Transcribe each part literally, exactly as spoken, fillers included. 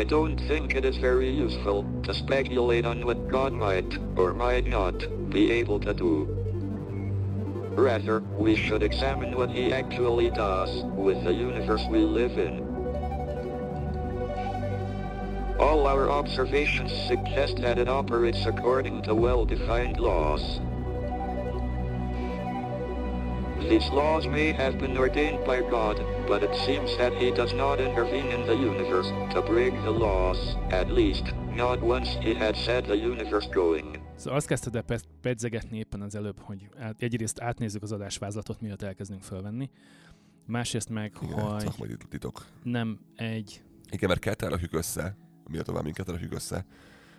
I don't think it is very useful to speculate on what God might, or might not, be able to do. Rather, we should examine what He actually does with the universe we live in. All our observations suggest that it operates according to well-defined laws. These laws may have been ordained by God, but it seems that He does not intervene in the universe to break the laws, at least, not once He had set the universe going. Szóval azt kezdted el pedzegetni éppen az előbb, hogy át, egyrészt átnézzük az adásvázlatot, miatt elkezdünk felvenni, másrészt meg, igen, hogy csak majd titok. Nem egy... Igen, mert ketten rakjuk össze, miatt tovább minket rakjuk össze,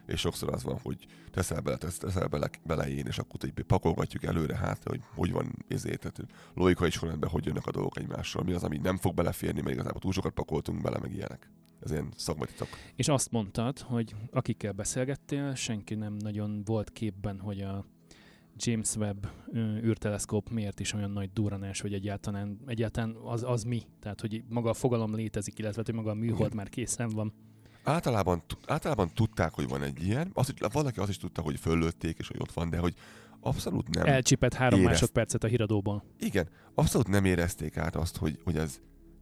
és sokszor az van, hogy teszel bele, teszel bele, bele én, és akkor így pakolgatjuk előre, hát, hogy hogy van ezért, logikai sorrendben, hogy jönnek a dolgok egymással, mi az, ami nem fog beleférni, mert igazából túl sokat pakoltunk bele, meg ilyenek. Ez ilyen szakmatitok. És azt mondtad, hogy akikkel beszélgettél, senki nem nagyon volt képben, hogy a James Webb űrteleszkóp miért is olyan nagy durranás, hogy egyáltalán, egyáltalán az, az mi? Tehát, hogy maga a fogalom létezik, illetve, hogy maga a műhold már készen van. Általában, általában tudták, hogy van egy ilyen. Azt, hogy valaki azt is tudta, hogy föllőtték, és hogy ott van, de hogy abszolút nem. Elcsípett három érezt... másodpercet a híradóban. Igen, abszolút nem érezték át azt, hogy, hogy ez,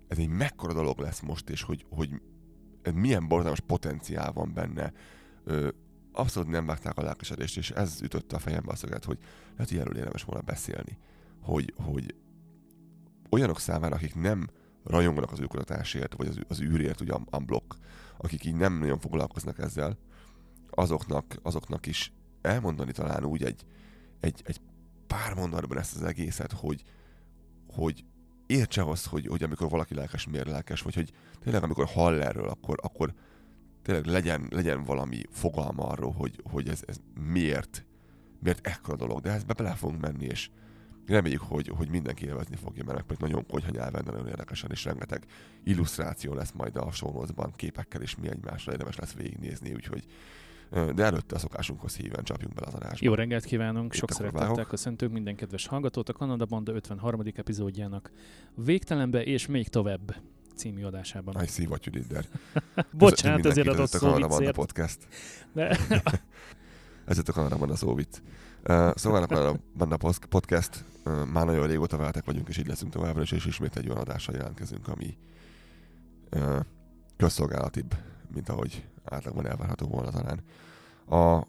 ez egy mekkora dolog lesz most, és hogy, hogy milyen borzalmas potenciál van benne. Ö, abszolút nem vágták a lelkesedést, és ez ütötte a fejembe a szöget, hogy lehet, hogy erről érdemes volna beszélni. Hogy, hogy olyanok számára, akik nem rajonganak az űrkutatásért, vagy az, az űrért, ugye unblock, akik így nem nagyon foglalkoznak ezzel, azoknak, azoknak is elmondani talán úgy egy, egy, egy pár mondatban ezt az egészet, hogy, hogy értse azt, hogy, hogy amikor valaki lelkes, miért lelkes, vagy hogy tényleg amikor hall erről, akkor, akkor tényleg legyen, legyen valami fogalma arról, hogy, hogy ez, ez miért, miért ekkora dolog, de ezbe bele fogunk menni, és reméljük, hogy, hogy mindenki élvezni fogja, mert pedig nagyon konyha nyelven, nagyon érdekesen, és rengeteg illusztráció lesz majd a show notes-ban képekkel, és mi egymásra érdemes lesz végignézni, úgyhogy de előtte a szokásunkhoz híven csapjunk bele az adásba. Jó reggelt kívánunk, sok szeretettel köszöntünk minden kedves hallgatót a Kanada Banda ötvenharmadik epizódjának végtelenbe és még tovább című adásában. Aj, szívatjú, Dider. Bocsánat, azért adott szó viccért. Ez itt a Kanada Banda szó vicc. Uh, szóval a Banda Podcast, uh, már nagyon régóta veletek vagyunk, és így leszünk továbbra, és ismét egy olyan adással jelentkezünk, ami uh, közszolgálatibb, mint ahogy átlagban elvárható volna talán. A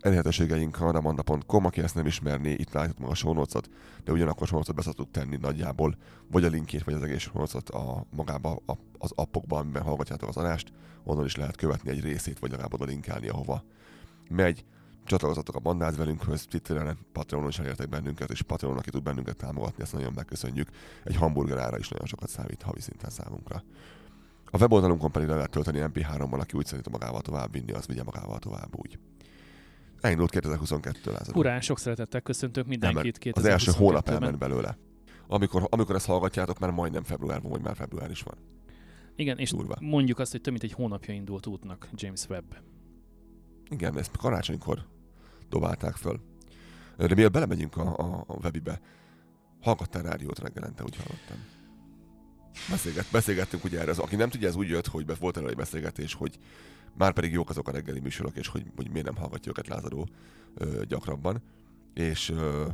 elérhetőségeink kanadabanda pont com, aki ezt nem ismerné, itt látjuk meg a show notes-ot, de ugyanakkor show notes-ot be szoktuk tenni nagyjából, vagy a linkét, vagy az egész show notes-ot a magába a, az appokban, amiben hallgatjátok az adást, onnan is lehet követni egy részét, vagy legalább oda linkelni, ahova megy. Csatlakozzatok a bandáz velünkhöz, Twitteren, Patreonon is elértek bennünket, és Patreonon, aki tud bennünket támogatni, ezt nagyon megköszönjük. Egy hamburger ára is nagyon sokat számít havi szinten számunkra. A weboldalunkon pedig le lehet tölteni em pé hárommal, aki úgy szerint magával tovább vinni, az vigye magával tovább úgy. Elindult kétezer-huszonkettő. Hurrá, sok szeretettel köszöntök mindenkit kétezer-huszonkettőben. Az első hónap elment belőle. Amikor, amikor ezt hallgatjátok, már majdnem februárban, vagy már február is van. Igen, és durva. Mondjuk azt, hogy több mint egy hónapja indult útnak James Webb. Igen, ezt karácsonykor dobálták föl. De miért belemegyünk a, a, a webibe? Hallgattál rádiót reggelente, úgy hallottam. Beszélget, beszélgettünk ugye erre. Aki nem tudja, ez úgy jött, hogy volt erre egy beszélgetés, hogy már pedig jók azok a reggeli műsorok, és hogy, hogy miért nem hallgatja őket Lázadó ö, gyakrabban. És ö,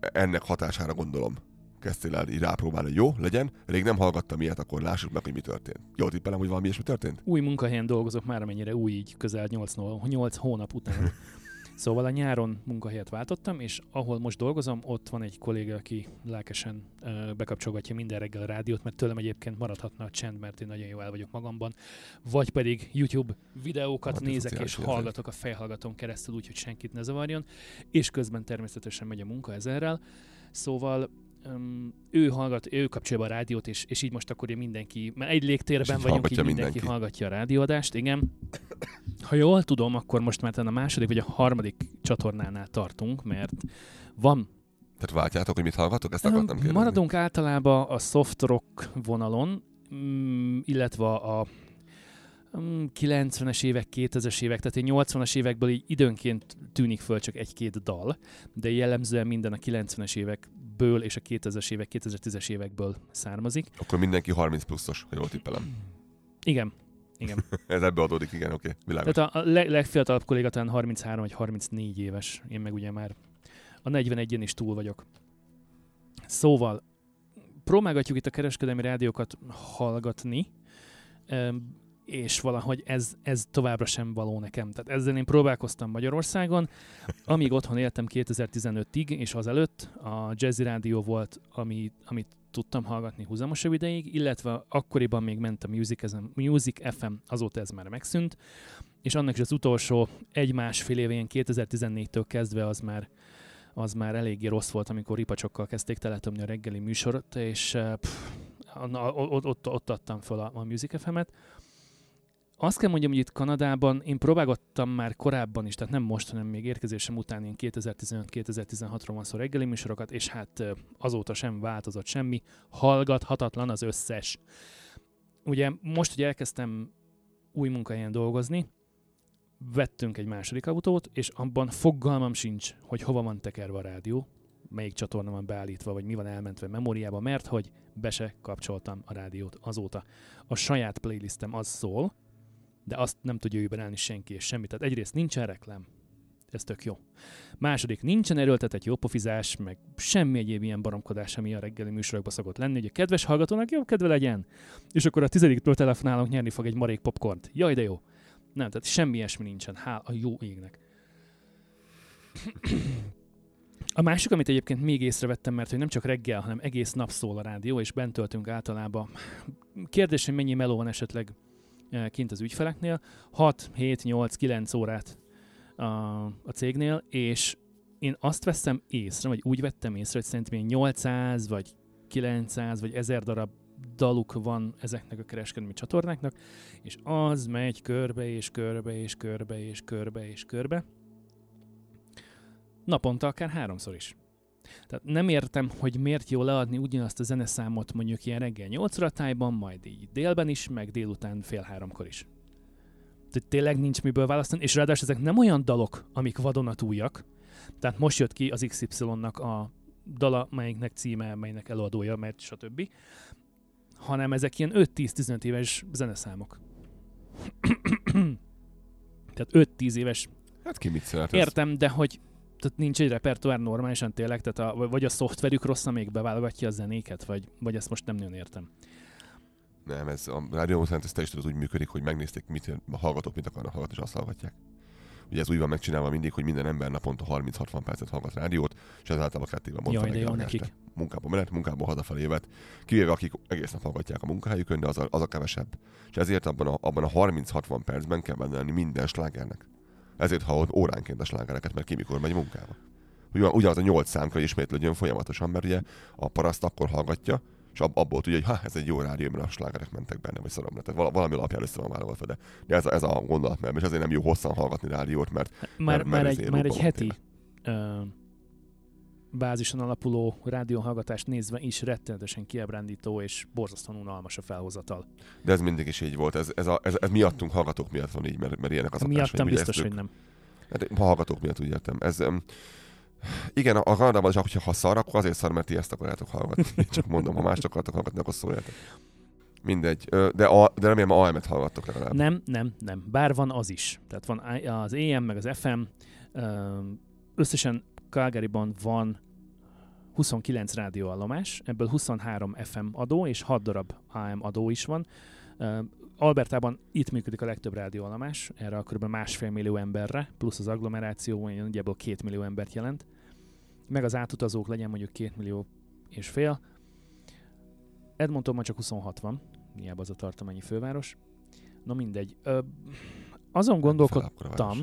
ennek hatására gondolom kezdtél el így rápróbálni, hogy jó, legyen. Rég nem hallgattam ilyet, akkor lássuk meg, hogy mi történt. Jól tippelem, hogy valami ilyesmi történt? Új munkahelyen dolgozok már, amennyire új, így közel nyolc hónap után. Szóval a nyáron munkahelyet váltottam, és ahol most dolgozom, ott van egy kolléga, aki lelkesen ö, bekapcsolgatja minden reggel a rádiót, mert tőlem egyébként maradhatna a csend, mert én nagyon jól el vagyok magamban. Vagy pedig YouTube videókat hát nézek és hallgatok a fejhallgatón keresztül, úgyhogy senkit ne zavarjon, és közben természetesen megy a munka ezerrel. Szóval öm, ő hallgat, ő kapcsolja a rádiót, és, és így most akkor én mindenki, mert egy légtérben vagyunk, így mindenki, mindenki hallgatja a rádióadást, igen. Ha jól tudom, akkor most már a második vagy a harmadik csatornánál tartunk, mert van... Tehát váltjátok, hogy mit hallgatok? Ezt akartam kérdezni. Maradunk általában a soft rock vonalon, illetve a kilencvenes évek, kétezres évek, tehát egy nyolcvanas évekből így időnként tűnik föl csak egy-két dal, de jellemzően minden a kilencvenes évekből és a kétezres évek, kétezer-tízes évekből származik. Akkor mindenki harminc pluszos, ha jól tippelem. Igen. Igen. Ez ebből adódik, igen, oké, okay, világos. Tehát a leg- legfiatalabb kolléga talán harminchárom vagy harmincnégy éves, én meg ugye már a negyvenegyen is túl vagyok. Szóval próbálgatjuk itt a kereskedelmi rádiókat hallgatni, és valahogy ez, ez továbbra sem való nekem. Tehát ezzel én próbálkoztam Magyarországon, amíg otthon éltem kétezer-tizenötig, és azelőtt a Jazzy Rádió volt, ami, amit tudtam hallgatni húzamosabb ideig, illetve akkoriban még ment a Music ef em, azóta ez már megszűnt, és annak is az utolsó egy-másfél évén kétezer-tizennégytől kezdve az már, az már eléggé rossz volt, amikor ripacsokkal kezdték teletömni a reggeli műsorot, és pff, na, ott, ott, ott adtam fel a, a Music ef em-et. Azt kell mondjam, hogy itt Kanadában én próbálgattam már korábban is, tehát nem most, hanem még érkezésem után én kétezer-tizenöt kétezer-tizenhatról van szó reggeli műsorokat, és hát azóta sem változott semmi, hallgathatatlan az összes. Ugye most, hogy elkezdtem új munkahelyen dolgozni, vettünk egy második autót, és abban fogalmam sincs, hogy hova van tekerve a rádió, melyik csatorna van beállítva, vagy mi van elmentve memóriába, mert hogy be se kapcsoltam a rádiót azóta. A saját playlistem az szól, de azt nem tudja őben állni senki és semmit. Tehát egyrészt nincsen reklám, ez tök jó. Második, nincsen erőltetett jópofizás, meg semmi egyéb ilyen baromkodás, ami a reggeli műsorokban szokott lenni, hogy a kedves hallgatónak jó kedve legyen, és akkor a tizediktől telefonálunk, nyerni fog egy marék popcornt. Jaj, de jó. Nem, tehát semmi ilyesmi nincsen. Hál a jó égnek. A másik, amit egyébként még észrevettem, mert hogy nem csak reggel, hanem egész nap szól a rádió, és bent töltünk általában. Kérdés, hogy mennyi meló van esetleg kint az ügyfeleknél, hat, hét, nyolc, kilenc órát a, a cégnél, és én azt veszem észre, vagy úgy vettem észre, hogy szerintem nyolcszáz, vagy kilencszáz, vagy ezer darab daluk van ezeknek a kereskedelmi csatornáknak, és az megy körbe, és körbe, és körbe, és körbe, és körbe. Naponta akár háromszor is. Tehát nem értem, hogy miért jó leadni ugyanazt a zeneszámot mondjuk ilyen reggel nyolcra tájban, majd így délben is, meg délután fél háromkor is. Tehát tényleg nincs miből választani, és ráadásul ezek nem olyan dalok, amik vadonatújak. Tehát most jött ki az iksz ipszilonnak a dala, melyiknek címe, melynek előadója, mert stb. Hanem ezek ilyen öt-tíz-tizenöt éves zeneszámok. Tehát öt-tíz éves. Hát ki mit szeret. Értem, de hogy tehát nincs egy repertoár normálisan tényleg, tehát a, vagy a szoftverük rossz, amelyik beválogatja a zenéket, vagy, vagy ezt most nem nagyon értem. Nem, ez a rádió szerint ez teljesen úgy működik, hogy megnézték, mit a hallgatók mit akarnak hallgatni, és azt hallgatják. Ugye ez úgy van megcsinálva mindig, hogy minden ember naponta harminc-hatvan percet hallgat rádiót, és ez általában kettében bontva este. Munkába menet, munkából hazafelé vet, kivéve akik egész nap hallgatják a munkahelyükön, de az a, az a kevesebb. És ezért abban a, abban a harminc-hatvan percben kell benne lenni minden slágernek. Ezért hallod óránként a slágereket, mert ki mikor megy munkába. Ugyanaz a nyolc szám kell ismétlődjön folyamatosan, mert ugye a paraszt akkor hallgatja, és abból tudja, hogy ha ez egy jó rádió, mert a slágerek mentek benne, vagy szaromra. Tehát valami alapján össze van válogatva, de ez a, ez a gondolat, mert és azért nem jó hosszan hallgatni rádiót, mert... Már, mert, mert már egy, már egy heti ö, bázison alapuló rádióhallgatást nézve is rettenetesen kiábrándító és borzasztóan unalmas a felhozatal. De ez mindig is így volt. Ez, ez, a, ez, ez miattunk, hallgatók miatt van így, mert, mert ilyenek az adásvények. Miattam biztos, hogy nem. Hát, hallgatók miatt úgy értem. Ez... Igen, a Kanadában is, hogyha szar, akkor azért szar, mert ti ezt akarjátok hallgatni. Csak mondom, ha mást akartok hallgatni, akkor szóljátok. Mindegy. De, a, de remélem á em-et hallgattok legalább. Nem, nem, nem. Bár van az is. Tehát van az á em, meg az ef em. Összesen Calgaryban van huszonkilenc rádióállomás, ebből huszonhárom ef em adó, és hat darab á em adó is van. Albertában itt működik a legtöbb rádióállomás, erre kb. másfél millió emberre, plusz az agglomeráció, nagyjából két millió embert jelent, meg az átutazók legyen mondjuk két millió és fél. Edmontonban csak huszonhat van, nyilván az a tartományi főváros. Na mindegy. Ö, azon gondolkodtam,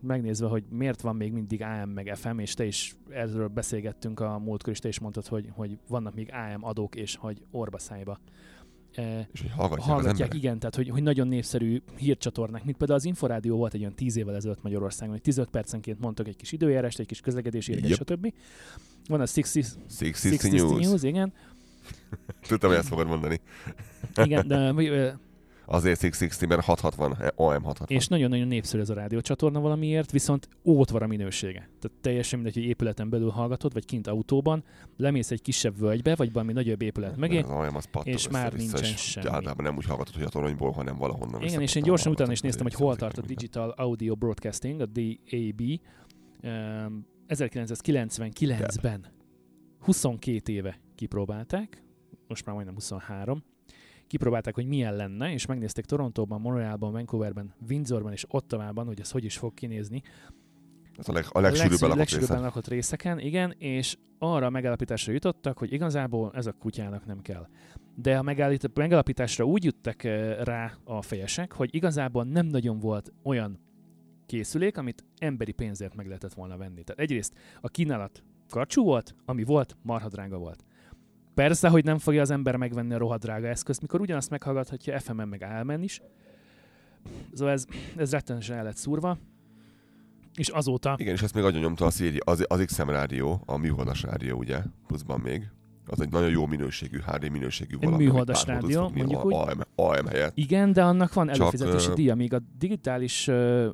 megnézve, hogy miért van még mindig á em meg ef em, és te is erről beszélgettünk a múltkor, és te is mondtad, hogy, hogy vannak még á em adók, és hogy orbaszájba. És hogy hallgatják, hallgatják igen, tehát hogy, hogy nagyon népszerű hírcsatornák, mint például az Inforádió volt egy olyan tíz évvel ezelőtt Magyarországon, hogy tizenöt percenként mondtak egy kis időjárást, egy kis közlekedési híreket, yep. stb. Van a hatvanas News, igen. Tudtam, hogy ezt fogod mondani. Igen, de azért hatszázhatvan, mert hatszázhatvan A M hatszázhatvan. És nagyon-nagyon népszerű ez a rádiócsatorna valamiért, viszont ótvar a minősége. Tehát teljesen mindegy, hogy épületen belül hallgatod, vagy kint autóban, lemész egy kisebb völgybe, vagy valami nagyobb épület megé, és már nincsen semmi. Általában nem úgy hallgatod, hogy a toronyból, hanem valahonnan. Igen, és én gyorsan utána is néztem, hogy hol tart a Digital Audio Broadcasting, a D A B, ezerkilencszázkilencvenkilencben. huszonkét éve kipróbálták, most már majdnem huszonhárom, kipróbálták, hogy milyen lenne, és megnézték Torontóban, Montrealban, Vancouverben, Windsorban és Ottawában, hogy ez hogy is fog kinézni. Ez a, leg, a legsűrűbben lakott, lakott részeken, igen, és arra a megállapításra jutottak, hogy igazából ez a kutyának nem kell. De a megállapításra úgy juttak rá a fejesek, hogy igazából nem nagyon volt olyan készülék, amit emberi pénzért meg lehetett volna venni. Tehát egyrészt a kínálat karcsú volt, ami volt, marhadrága volt. Persze, hogy nem fogja az ember megvenni a rohadrága eszközt, mikor ugyanazt meghallgathatja ef em-en meg á em-en is. Szóval ez, ez rettenesen el lett szúrva. És azóta... Igen, és ezt még agyon nyomta a széri, az, az iksz em rádió, a műholdas rádió, ugye, pluszban még. Az egy nagyon jó minőségű, há dé minőségű valami. Műholdas rádió, mondjuk úgy. á em helyett. Igen, de annak van előfizetési díja. Még a digitális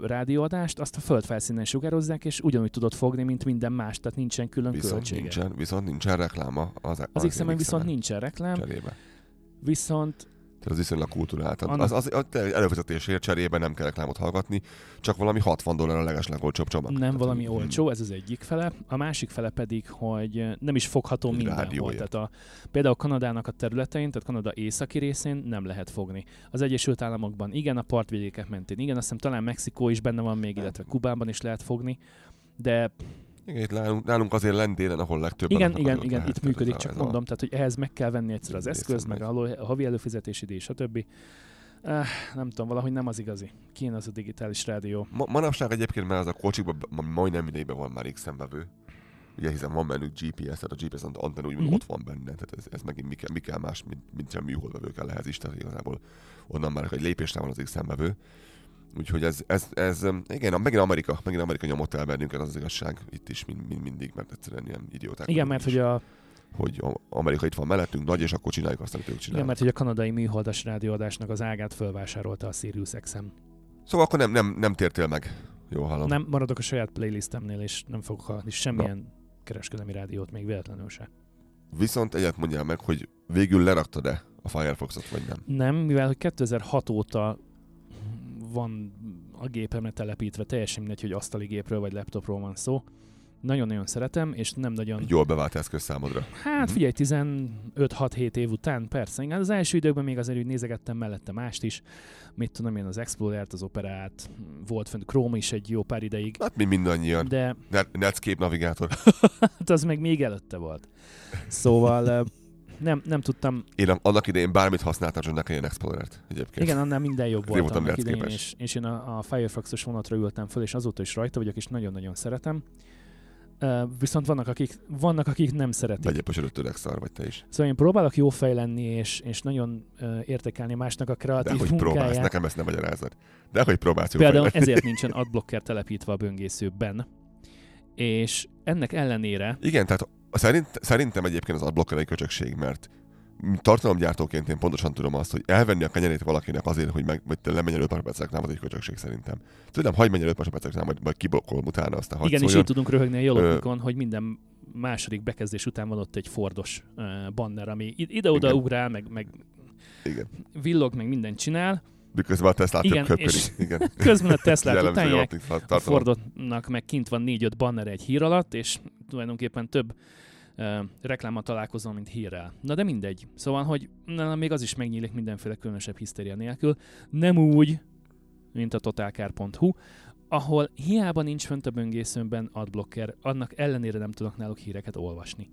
rádióadást azt a földfelszínen sugározzák, és ugyanúgy tudod fogni, mint minden más, tehát nincsen külön költsége. Nincsen, viszont nincsen rekláma. Az, az, az iksz em-en viszont nincsen reklám. Cserébe. Viszont... Tehát az viszonylag kultúrált. Az, az, az előfizetésért cserében nem kell reklámot hallgatni, csak valami hatvan dollár a legeslegolcsóbb csomag. Nem tehát valami nem olcsó, ez az egyik fele. A másik fele pedig, hogy nem is fogható mindenhol. Tehát a, például Kanadának a területein, tehát Kanada északi részén nem lehet fogni. Az Egyesült Államokban igen, a partvidékek mentén igen, azt hiszem talán Mexikó is benne van még, illetve Kubában is lehet fogni, de... Igen, itt nálunk, nálunk azért lent délen, ahol legtöbben... Igen, igen, igen, lehet, itt működik, csak mondom, a... tehát hogy ehhez meg kell venni egyszer az eszköz, meg a havi előfizetési díj, stb. Eh, nem tudom, valahogy nem az igazi. Kéne az a digitális rádió. Ma, manapság egyébként már az a kocsikban majdnem mindegyben van már iksz em vevő. Ugye hiszen van bennük gé pé es, tehát a gé pé es antenna úgymond mm-hmm. ott van benne, tehát ez, ez megint mi kell, mi kell más, mint, mint sem műholdvevő kell ehhez is, tehát igazából onnan már egy lépésre van az iksz em vevő. Úgyhogy ez, ez, ez, igen, megint Amerika, megint Amerika nyomott el bennünket, az az igazság itt is mind, mind, mindig, mert egyszerűen ilyen idióták. Igen, mert is, hogy a... Hogy Amerika itt van mellettünk, nagy, és akkor csináljuk azt, amit ők csinálnak. Igen, mert hogy a kanadai műholdas rádióadásnak az ágát fölvásárolta a Sirius iksz em. Szóval akkor nem, nem, nem tértél meg, jól hallom. Nem, maradok a saját playlistemnél, és nem fogok hallani semmilyen Na. kereskedelmi rádiót, még véletlenül se. Viszont egyet mondjál meg, hogy végül leraktad-e a Firefoxot, vagy nem? Nem, mivel hogy kétezer-hat óta van a gépemre telepítve, teljesen mindegy, hogy asztali gépről vagy laptopról van szó. Nagyon-nagyon szeretem, és nem nagyon... Jól bevált eszköz számodra. Hát figyelj, tizenöt-hat-hét év után, persze. Igen, az első időkben még azért úgy nézegettem mellette mást is. Mit tudom én, az Explorer-t, az Opera-t, volt fent Chrome is egy jó pár ideig. Hát mi mindannyian. De... Netscape navigátor. Hát az meg még előtte volt. Szóval... Nem, nem tudtam. Én annak idején bármit használtam, csak nekem ilyen Explorer-t egyébként. Igen, annál minden jobb volt annak idején, és, és én a, a Firefox-os vonatra ültem föl, és azóta is rajta vagyok, és nagyon-nagyon szeretem. Uh, viszont vannak akik, vannak, akik nem szeretik. Egyébként tőleg szar vagy te is. Szóval én próbálok jó fej lenni, és, és nagyon uh, értékelni másnak a kreatív munkáját. Dehogy próbálsz, nekem ezt nem magyarázod. Dehogy próbálsz jó Például fejlenni. Ezért nincsen adblocker telepítve a böngészőben. És ennek ellenére... Igen, tehát Szerint, szerintem egyébként az adblocker egy köcsökség, mert tartalomgyártóként én pontosan tudom azt, hogy elvenni a kenyerét valakinek azért, hogy, meg, hogy te lemenj előtt pár perceknál, az egy köcsökség szerintem. Tudom, hagyd menj előtt pár perceknál, majd, majd kiblokkolom utána, aztán hagysz. Igen, szóljon. És így tudunk röhögni a jalopnikon, hogy minden második bekezdés után van ott egy fordos uh, banner, ami ide-oda igen. ugrál, meg, meg igen. villog, meg mindent csinál. Miközben a Teslát igen, köpködik. És igen. Közben a Teslát utánják, a Fordotnak meg kint van négy-öt banner egy hír alatt, és tulajdonképpen több uh, reklámmal találkozom, mint hírrel. Na de mindegy. Szóval, hogy na, még az is megnyílik mindenféle különösebb hisztéria nélkül. Nem úgy, mint a totalkár pont hu, ahol hiába nincs fönt a böngészőmben adblocker, annak ellenére nem tudok náluk híreket olvasni.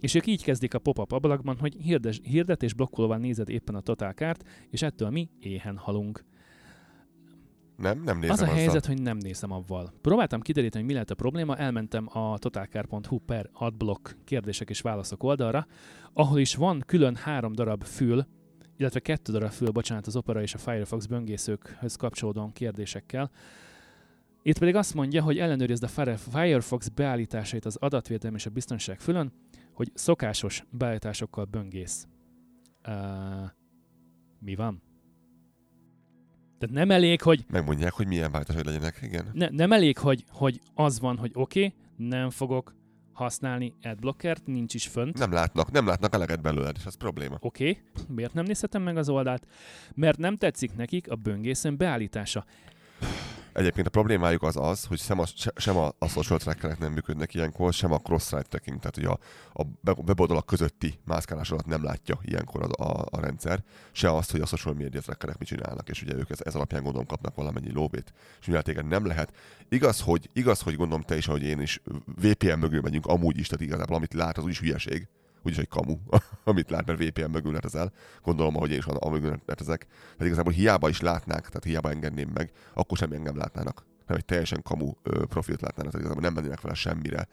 És ők így kezdik a pop-up ablakban, hogy hirdes, hirdet és blokkolva nézed éppen a totálkárt, és ettől mi éhen halunk. Nem, nem nézem. Az a azzal. Helyzet, hogy nem nézem avval. Próbáltam kideríteni, hogy mi lehet a probléma, elmentem a totalkár pont hu per adblock kérdések és válaszok oldalra, ahol is van külön három darab fül, illetve kettő darab fül, bocsánat, az Opera és a Firefox böngészőkhöz kapcsolódó kérdésekkel. Itt pedig azt mondja, hogy ellenőrizd a Firefox beállításait az adatvédelem és a biztonság fülön, hogy szokásos beállításokkal böngész. Uh, mi van? Tehát nem elég, hogy... Megmondják, hogy milyen változásai legyenek, igen. Ne, nem elég, hogy, hogy az van, hogy oké, okay, nem fogok használni adblockert, nincs is fönt. Nem látnak, nem látnak eleget belőled, és az probléma. Oké, okay. Miért nem nézhetem meg az oldalt? Mert nem tetszik nekik a böngészőn beállítása. Egyébként a problémájuk az az, hogy sem a, sem a, a social trackerek nem működnek ilyenkor, sem a cross-site tracking, tehát ugye a, a weboldalak közötti mászkálás alatt nem látja ilyenkor a, a, a rendszer, se azt, hogy a social media trackerek mit csinálnak, és ugye ők ez, ez alapján gondolom kapnak valamennyi lóvét, és mivel téged nem lehet. Igaz, hogy, igaz, hogy gondolom te is, ahogy én is, vé pé en mögül megyünk amúgy is, tehát igazából amit lát, az úgyis hülyeség, úgyis egy kamu, amit lát, mert vé pé en mögül netezel, gondolom, ahogy én is a mögül netezek. Tehát igazából hiába is látnák, tehát hiába engedném meg, akkor sem engem látnának. Nem egy teljesen kamu ö, profilt látnának, tehát igazából nem mennének vele semmire.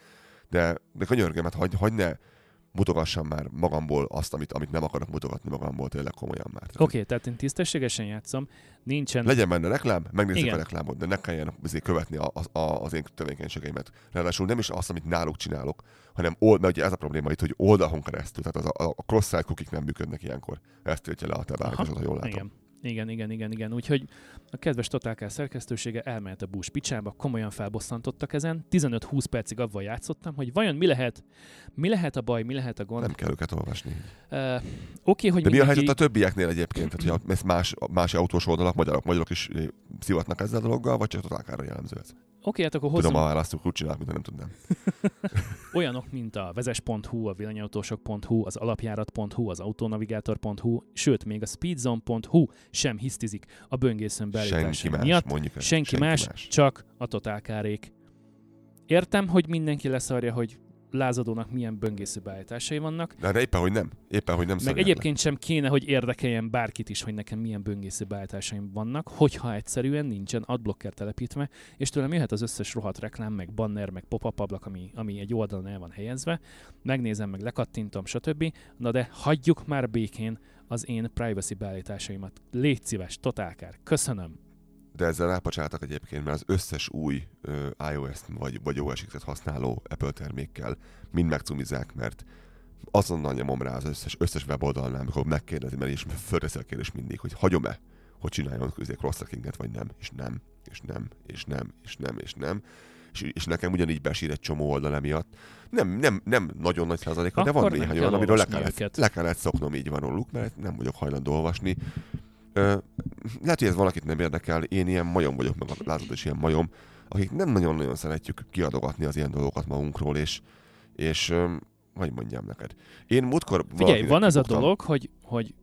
De, de könyörgöm, hát hagy, hagy ne mutogassam már magamból azt, amit, amit nem akarok mutogatni magamból, tényleg komolyan már. Oké, okay, tehát én tisztességesen játszom, nincsen... Legyen benne reklám, megnézzük igen. A reklámot, de ne kelljen követni az, az én tevékenységeimet. Ráadásul nem is azt, amit náluk csinálok, hanem old, mert ugye ez a probléma itt, hogy oldalon keresztül, tehát az a, a cross-site cookik nem működnek ilyenkor. Ezt tiltja le a te vállalkozót, ha jól látom. Igen. Igen, igen, igen, igen. Úgyhogy a kedves Totálkál szerkesztősége elmehet a bús picsába, komolyan felbosszantottak ezen. tizenöt-húsz percig avval játszottam, hogy vajon mi lehet, mi lehet a baj, mi lehet a gond. Nem kell őket olvasni. Uh, Oké, okay, hogy de mi a helyzet a többieknél egyébként? Tehát, hogy más, más autós oldalak, magyarok, magyarok is szivatnak ezzel a dologgal, vagy csak a Totálkára jellemző ez? Oké, hát akkor hozzunk... Tudom, a választok, úgy csinálok, mint nem tudnám. Olyanok, mint a vezes pont hu, a villanyautósok pont hu, az alapjárat pont hu, az autonavigátor pont hu, sőt, még a speedzone pont hu sem hisztizik a böngészőn beállítása miatt. Senki más, senki más, csak a Totálkárék. Értem, hogy mindenki leszarja, hogy lázadónak milyen böngésző beállításai vannak. De, de éppen, hogy nem. Éppen, hogy nem meg egyébként le. Sem kéne, hogy érdekeljen bárkit is, hogy nekem milyen böngésző beállításaim vannak, hogyha egyszerűen nincsen adblocker telepítve, és tőlem jöhet az összes rohadt reklám, meg banner, meg pop-up ablak, ami, ami egy oldalon el van helyezve. Megnézem, meg lekattintom, stb. Na de hagyjuk már békén az én privacy beállításaimat. Légy szíves, Totálkár. Köszönöm. De ezzel rápacsáltak egyébként, mert az összes új ö, iOS vagy, vagy o es iksz-et használó Apple termékkel mind megcumizák, mert azonnal nyomom rá az összes, összes weboldalnál, amikor megkérdezi, mert is fölteszi a kérdés mindig, hogy hagyom-e, hogy csináljon közé cross-trackinget, vagy nem, és nem, és nem, és nem, és nem, és nem. És, és nekem ugyanígy besír egy csomó oldal emiatt. Nem, nem, nem nagyon nagy százaléka, de van néhány olyan, amiről le kellett, le kellett szoknom, így van róluk, mert nem vagyok hajlandó olvasni. Ö, lehet, hogy ez valakit nem érdekel, én ilyen majom vagyok, meg látod is ilyen majom, akik nem nagyon-nagyon szeretjük kiadogatni az ilyen dolgokat magunkról, és, és ö, hogy mondjam neked. Én múltkor... Figyelj, van ez kibuktam. A dolog, hogy, hogy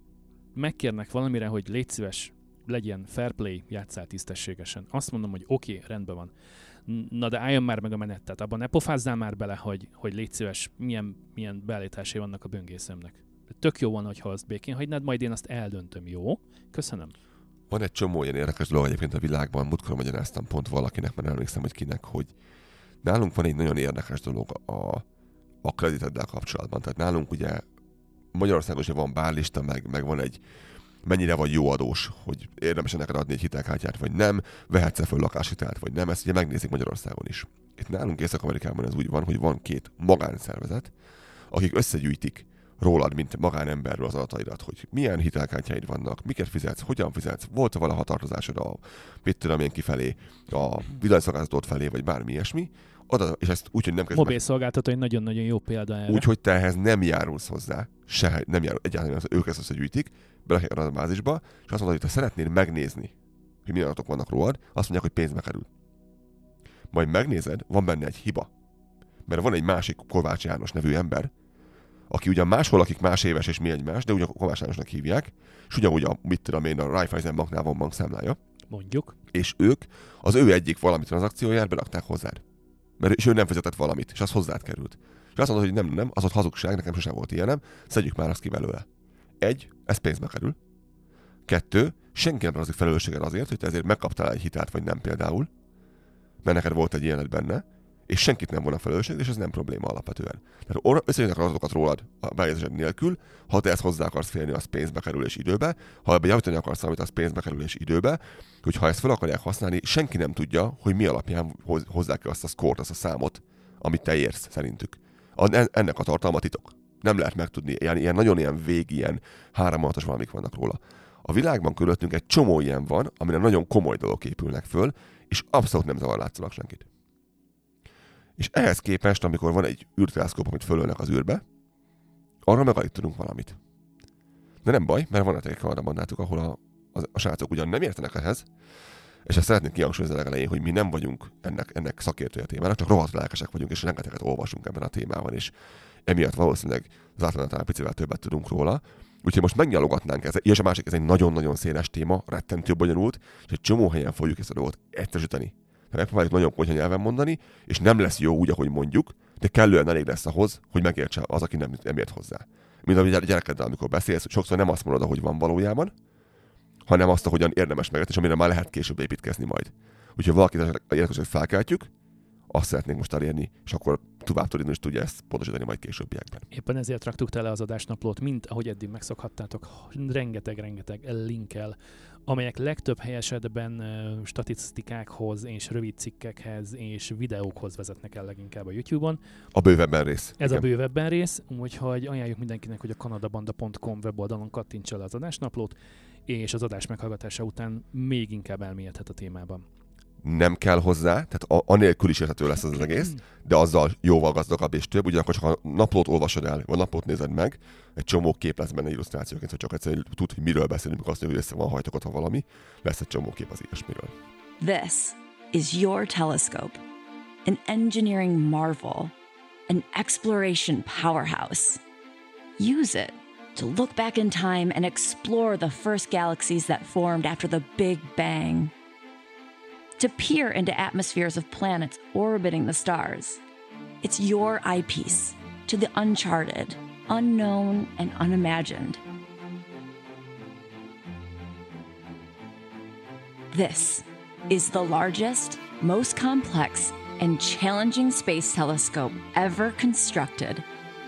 megkérnek valamire, hogy légy szíves, legyen fair play, játsszál tisztességesen. Azt mondom, hogy oké, okay, rendben van. Na de álljon már meg a menet, tehát abban ne pofázzál már bele, hogy, hogy légy szíves, milyen, milyen beállításai vannak a böngészőmnek. Tök jó van, hogyha azt békén hagynád, majd én azt eldöntöm, jó? Köszönöm. Van egy csomó ilyen érdekes dolog egyébként a világban, múltkor magyaráztam pont valakinek, mert emlékszem, hogy kinek, hogy nálunk van egy nagyon érdekes dolog a, a krediteddel kapcsolatban. Tehát nálunk ugye Magyarországon is van bárlista, meg, meg van egy mennyire vagy jó adós, hogy érdemes neked adni egy hitelkártyát, vagy nem, vehetsz-e föl lakáshitelt, vagy nem, ezt ugye megnézik Magyarországon is. Itt nálunk Észak-Amerikában ez úgy van, hogy van két magánszervezet, akik összegyűjtik rólad, mint magánemberről az adataidat, hogy milyen hitelkártyáid vannak, miket fizetsz, hogyan fizetsz, volt-e valaha tartozásod a mit tudom én kifelé, a villanyszolgáltatót felé, vagy bármi ilyesmi, oda, és ezt úgy, hogy nem kezdve... Mobilszolgáltató egy nagyon-nagyon jó példa erre. Úgyhogy te ehhez nem járulsz hozzá, se, nem járul, egyáltalán ők ezt összegyűjtik, belekek a bázisba, és azt mondod, hogy te szeretnéd megnézni, hogy milyen adatok vannak rólad, azt mondják, hogy pénzbe kerül. Majd megnézed, van benne egy hiba. Mert van egy másik Kovács János nevű ember, aki ugyan máshol, akik más éves és mi egymás, de ugyan Kovács Jánosnak hívják, és ugyanúgy a, mit tudom én, a Raiffeisen banknál van bankszámlája. Mondjuk. És ők, az ő egyik valami tranzakcióját berakták hozzád. Mert és ő nem fizetett valamit, és az hozzád került. És azt mondod, hogy nem, nem, az ott hazugság, nekem sosem volt ilyenem, szedjük már azt ki belőle. Egy, ez pénzbe kerül. Kettő, senki nem tartozik felelősséged azért, hogy te ezért megkaptál egy hitelt, vagy nem például, mert neked volt egy ilyenet benne, és senkit nem volna felelősség, és ez nem probléma alapvetően. Tehát összejönnek az adatokat rólad a beállításod nélkül, ha te ezt hozzá akarsz férni, az pénzbe kerül és időbe, ha ebbe javítani akarsz valamit, az pénzbe kerül és időbe, hogyha ezt fel akarják használni, senki nem tudja, hogy mi alapján hozzák ki azt a szkort, azt a számot, amit te érsz szerintük. A, ennek a tartalma titok. Nem lehet megtudni, ilyen, ilyen nagyon ilyen vég, ilyen háromhatos valamik vannak róla. A világban körülöttünk egy csomó ilyen van, amire nagyon komoly dolgok épülnek föl, és abszolút nem zavar látszólag senkit. És ehhez képest, amikor van egy űrteleszkóp, amit fölölnek az űrbe, arra meg alig tudunk valamit. De nem baj, mert van egy kamera bandátuk, ahol a, a, a srácok ugyan nem értenek ehhez, és ezt szeretnék kihangsúlyozni a legelején, hogy mi nem vagyunk ennek, ennek szakértője témának, csak rohadt lelkesek vagyunk, és rengeteget olvasunk ebben a témában, és emiatt valószínűleg az átlagnál picivel többet tudunk róla. Úgyhogy most megnyalogatnánk ezt, és a másik, ez egy nagyon-nagyon széles téma, rettentő bonyolult, és egy csomó helyen fogjuk ezt a dolgot egyszerűsíteni. Megpróbáljuk nagyon konyha nyelven mondani, és nem lesz jó úgy, ahogy mondjuk, de kellően elég lesz ahhoz, hogy megértse az, aki nem, nem ért hozzá. Mint a gyerekeddel, amikor beszélsz, sokszor nem azt mondod, ahogy van valójában, hanem azt, ahogyan érdemes megérteni, és amire már lehet később építkezni majd. Úgyhogy valakit a gyerekeseket felkeltjük, azt szeretnénk most elérni, és akkor tovább tudni, és tudja ezt pontosítani majd későbbiekben. Éppen ezért raktuk tele az adásnaplót, mint ahogy eddig megszokhattátok, rengeteg-rengeteg linkkel, amelyek legtöbb helyesetben uh, statisztikákhoz és rövid cikkekhez és videókhoz vezetnek el leginkább a YouTube-on. A bővebben rész. Ez igen. A bővebben rész, úgyhogy ajánljuk mindenkinek, hogy a kanadabanda pont com weboldalon kattints el az adásnaplót, és az adás meghallgatása után még inkább elmélyedhet a témában. Nem kell hozzá, tehát a, anélkül is érthető lesz az, az egész, de azzal jóval gazdagabb és több, ugyanakkor csak a naplót olvasod el, vagy a naplót nézed meg, egy csomó kép lesz benne illusztrációként, hogy csak egyszerűen tud, hogy miről beszélünk, mikor azt mondja, hogy össze van hajtogatva valami, lesz egy csomó kép az ilyesmiről. This is your telescope, an engineering marvel, an exploration powerhouse. Use it to look back in time and explore the first galaxies that formed after the Big Bang. To peer into atmospheres of planets orbiting the stars. It's your eyepiece to the uncharted, unknown, and unimagined. This is the largest, most complex, and challenging space telescope ever constructed.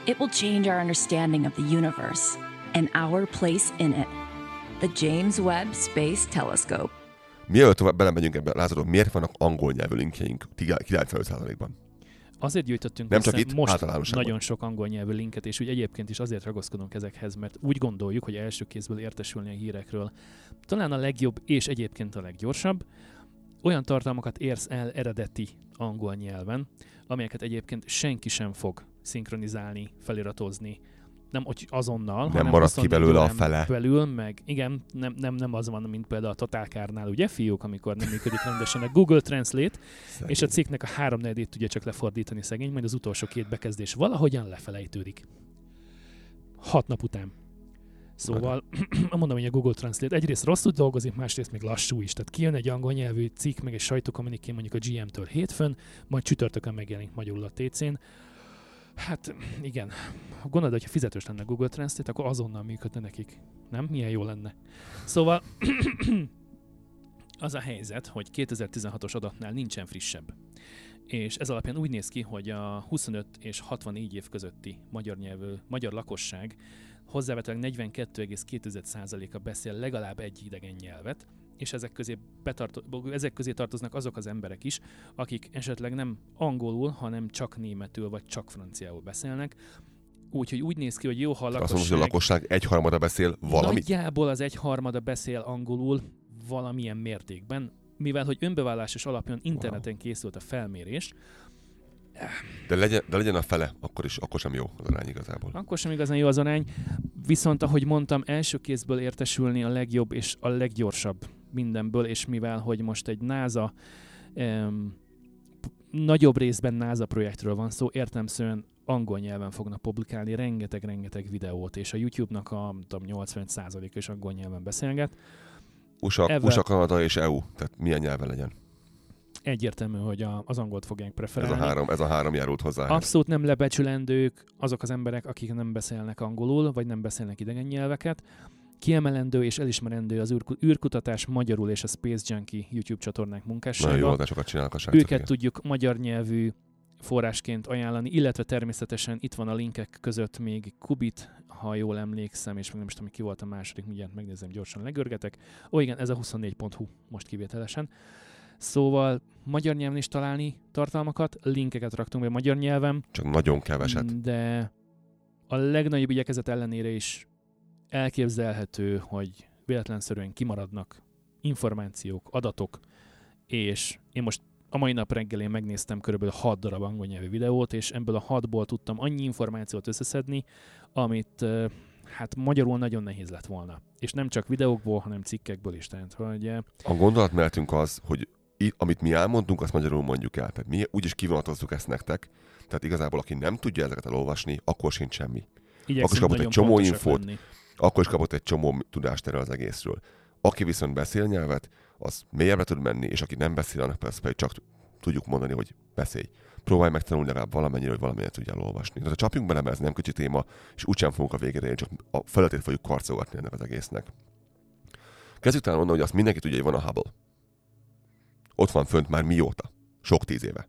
It will change our understanding of the universe and our place in it. The James Webb Space Telescope. Mielőtt tovább belemegyünk ebben, látod, miért vannak angol nyelvű linkjeink kilencvenöt százalékban? Azért gyűjtöttünk nem csak itt, most nagyon sok angol nyelvű linket, és úgy egyébként is azért ragaszkodunk ezekhez, mert úgy gondoljuk, hogy első kézből értesülni a hírekről talán a legjobb, és egyébként a leggyorsabb. Olyan tartalmakat érsz el eredeti angol nyelven, amelyeket egyébként senki sem fog szinkronizálni, feliratozni, nem hogy azonnal, nem hanem marad ki belőle a fele. Belül, meg igen, nem, nem, nem az van, mint például a Totálkárnál, ugye fiúk, amikor nem működik rendesen a Google Translate, szegény. És a cikknek a háromnegyedét tudja csak lefordítani szegény, majd az utolsó két bekezdés valahogyan lefelejtődik. Hat nap után. Szóval mondom, hogy a Google Translate egyrészt rosszul dolgozik, másrészt még lassú is. Tehát kijön egy angol nyelvű cikk, meg egy sajtókommuniké mondjuk a gé em-től hétfőn, majd csütörtökön megjelenik magyarul a té cén. Hát igen, gondolod, hogyha fizetős lenne Google Translate, akkor azonnal működne nekik. Nem? Milyen jó lenne. Szóval az a helyzet, hogy kétezer-tizenhatos adatnál nincsen frissebb. És ez alapján úgy néz ki, hogy a huszonöt és hatvannégy év közötti magyar nyelvű, magyar lakosság hozzávetőleg negyvenkettő egész két százaléka beszél legalább egy idegen nyelvet, és ezek közé, betarto- ezek közé tartoznak azok az emberek is, akik esetleg nem angolul, hanem csak németül vagy csak franciául beszélnek. Úgyhogy úgy néz ki, hogy jó, ha a lakosság... Azt mondom, hogy a lakosság egyharmada beszél valamit? Nagyjából az egyharmada beszél angolul valamilyen mértékben, mivel hogy önbevallásos alapján interneten wow. készült a felmérés. De legyen, de legyen a fele, akkor is, akkor sem jó az arány igazából. Akkor sem igazán jó az arány, viszont ahogy mondtam, első kézből értesülni a legjobb és a leggyorsabb mindenből, és mivel, hogy most egy NASA um, nagyobb részben NASA projektről van szó, értelemszerűen angol nyelven fognak publikálni rengeteg-rengeteg videót, és a YouTube-nak a nyolcvan százaléka is angol nyelven beszélget. u es á, Evel... u es á, Kanada és e u, tehát milyen nyelven legyen? Egyértelmű, hogy a, az angolt fogják preferálni. Ez a három, ez a három járult hozzá. Abszolút nem lebecsülendők azok az emberek, akik nem beszélnek angolul, vagy nem beszélnek idegen nyelveket. Kiemelendő és elismerendő az űrku- űrkutatás magyarul és a Space Junkie YouTube csatornák munkássága. Nagyon jó adásokat csinálnak a srácok. Őket igen. tudjuk magyar nyelvű forrásként ajánlani, illetve természetesen itt van a linkek között még Kubit, ha jól emlékszem, és még nem is tudom, ki volt a második, mindjárt megnézem, gyorsan legörgetek. Ó, igen, ez a huszonnégy pont hu most kivételesen. Szóval magyar nyelven is találni tartalmakat, linkeket raktunk be magyar nyelven. Csak nagyon keveset. De a legnagyobb igyekezet ellenére is elképzelhető, hogy véletlenszerűen kimaradnak információk, adatok, és én most a mai nap reggelén megnéztem körülbelül hat darab angol nyelvű videót, és ebből a hatból tudtam annyi információt összeszedni, amit hát magyarul nagyon nehéz lett volna. És nem csak videókból, hanem cikkekből is. Tehát, hogy... A gondolatmenetünk az, hogy amit mi elmondtunk, azt magyarul mondjuk el. Tehát mi úgyis kivonatoztuk ezt nektek, tehát igazából aki nem tudja ezeket elolvasni, akkor sincs semmi. Igyekszünk, akkor is kapott egy csomó infót, lenni. Akkor is kapott egy csomó tudást erről az egészről. Aki viszont beszél nyelvet, az mélyebbre tud menni, és aki nem beszél, annak persze pedig csak tudjuk mondani, hogy beszélj. Próbálj megtanulni legalább valamennyire, hogy valamennyire tudjál olvasni. Tehát csapjunk bele, mert ez nem kicsi téma, és úgysem fogunk a végére, csak a felületét fogjuk karcolgatni ennek az egésznek. Kezdjük talán onnan, hogy azt mindenki tudja, hogy van a Hubble. Ott van fönt már mióta? Sok tíz éve.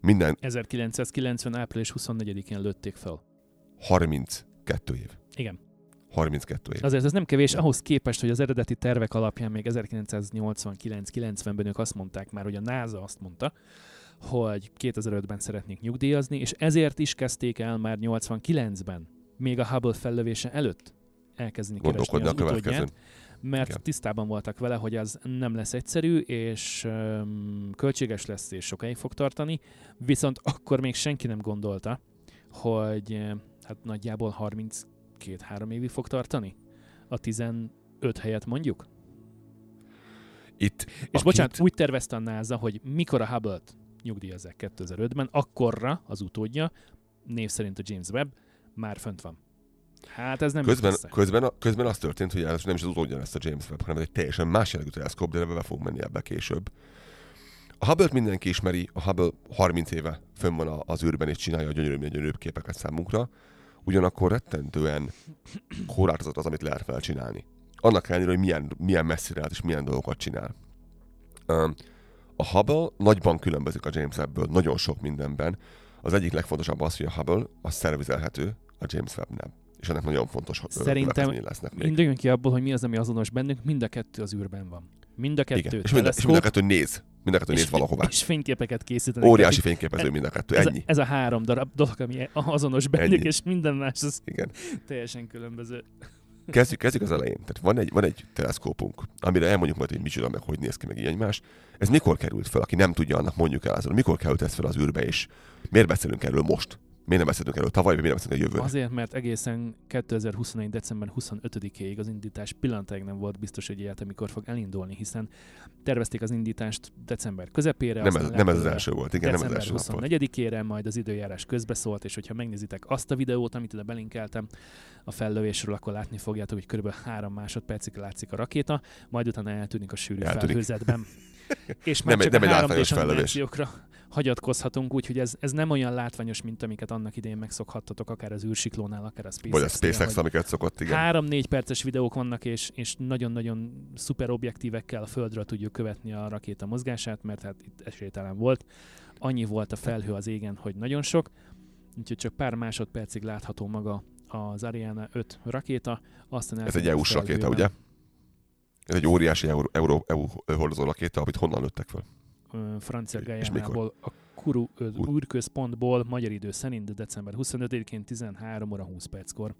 Minden... ezerkilencszázkilencven. április huszonnegyedikén lőtték fel. harminckettő év. Igen. harminckettő év. Azért ez nem kevés, ahhoz képest, hogy az eredeti tervek alapján még ezerkilencszáznyolcvankilenc-kilencvenben ők azt mondták már, hogy a NASA azt mondta, hogy kétezer-ötben szeretnék nyugdíjazni, és ezért is kezdték el már nyolcvankilencben, még a Hubble fellövése előtt elkezdeni keresni az utódját, mert igen, tisztában voltak vele, hogy az nem lesz egyszerű, és um, költséges lesz, és sokáig fog tartani, viszont akkor még senki nem gondolta, hogy hát nagyjából harminc két-három évig fog tartani? A tizenöt helyet mondjuk? Itt, és bocsánat, itt... úgy tervezte a NASA, hogy mikor a Hubble-t nyugdíjazzák kétezer-ötben, akkorra az utódja, név szerint a James Webb, már fönt van. Hát ez nem közben, közben, a, közben az történt, hogy nem is az utódja lesz a James Webb, hanem egy teljesen más jellegű teleszkóp, de ebbe fog menni ebbe később. A Hubble-t mindenki ismeri, a Hubble harminc éve fönn van az űrben, és csinálja a gyönyörűbb, gyönyörűbb képeket számunkra. Ugyanakkor rettentően korlátozott az, amit lehet felcsinálni. Annak ellenére, hogy milyen, milyen messzire állt és milyen dolgokat csinál. A Hubble nagyban különbözik a James Webb-ből, nagyon sok mindenben. Az egyik legfontosabb az, hogy a Hubble az szervizelhető a James Webb-nem. És ennek nagyon fontos, hogy szerintem induljunk ki abból, hogy mi az, ami azonos bennünk, mind a kettő az űrben van. Mind a kettő. És mind a, és mind a kettő néz. Mind a kettő néz valahová. És fényképeket készítenek. Óriási fényképező mind a kettő, ennyi. Ez, ez a három darab dolog, ami azonos bennük, ennyi. És minden más az igen. Teljesen különböző. Kezdjük, kezdjük az elején. Tehát van egy, van egy teleszkópunk, amire elmondjuk majd, hogy micsoda, meg hogy néz ki, meg ilyen más. Ez mikor került fel? Aki nem tudja, annak mondjuk el azon. Mikor került ez fel az űrbe, és miért beszélünk erről most? Miért nem beszélünk erről tavaly, miért nem beszélünk erről jövőre? Azért, mert egészen kétezer-huszonegy. december huszonötödikéig az indítás pillanatáig nem volt biztos, hogy ilyet, amikor fog elindulni, hiszen tervezték az indítást december közepére. Nem, ez, nem ez az első volt, igen, nem ez első nap volt. huszonegyedikére, majd az időjárás közbeszólt, és hogyha megnézitek azt a videót, amit ide belinkeltem a fellövésről, akkor látni fogjátok, hogy körülbelül három másodpercig látszik a rakéta, majd utána eltűnik a sűrű felhőzetben. És már nem, csak nem a három dés animációkra hagyatkozhatunk, úgyhogy ez, ez nem olyan látványos, mint amiket annak idején megszokhattatok, akár az űrsiklónál, akár a SpaceX. Vagy a SpaceX, amiket szokott, igen. Három-négy perces videók vannak, és, és nagyon-nagyon szuper objektívekkel a földről tudjuk követni a rakéta mozgását, mert hát itt esélytelen volt. Annyi volt a felhő az égen, hogy nagyon sok, úgyhogy csak pár másodpercig látható maga az Ariane öt rakéta. Aztán ez egy é u-s rakéta, ugye? Ez egy óriási euró, euró, EU hordozó rakéta, amit honnan lőttek fel? Francia Guyanából, a Kourou űrközpontból, magyar idő szerint december huszonötödikén tizenhárom óra húsz perckor. Oké.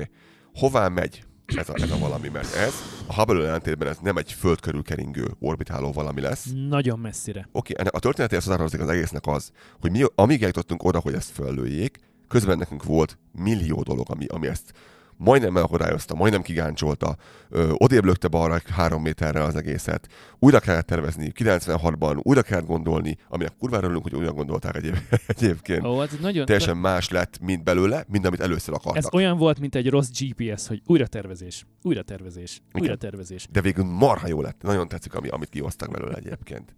Okay. Hová megy ez a, ez a valami? Mert ez a Hubble ellentétben ez nem egy föld körül keringő orbitáló valami lesz. Nagyon messzire. Oké, okay. A történetéhez hozzátartozik az egésznek az, hogy mi, amíg eljutottunk oda, hogy ezt föllőjék, közben nekünk volt millió dolog, ami, ami ezt majdnem elkodályozta, majdnem kigáncsolta, ö, odébb lökte balra három méterre az egészet, újra kellett tervezni, kilencvenhatban újra kellett gondolni, aminek kurvára örülünk, hogy újra gondolták egyéb, egyébként. Ó, hát nagyon, teljesen de... más lett, mint belőle, mint amit először akartak. Ez olyan volt, mint egy rossz gé pé es, hogy újra tervezés, újra tervezés, újra igen. tervezés. De végül marha jó lett, nagyon tetszik, ami, amit kihoztak belőle egyébként.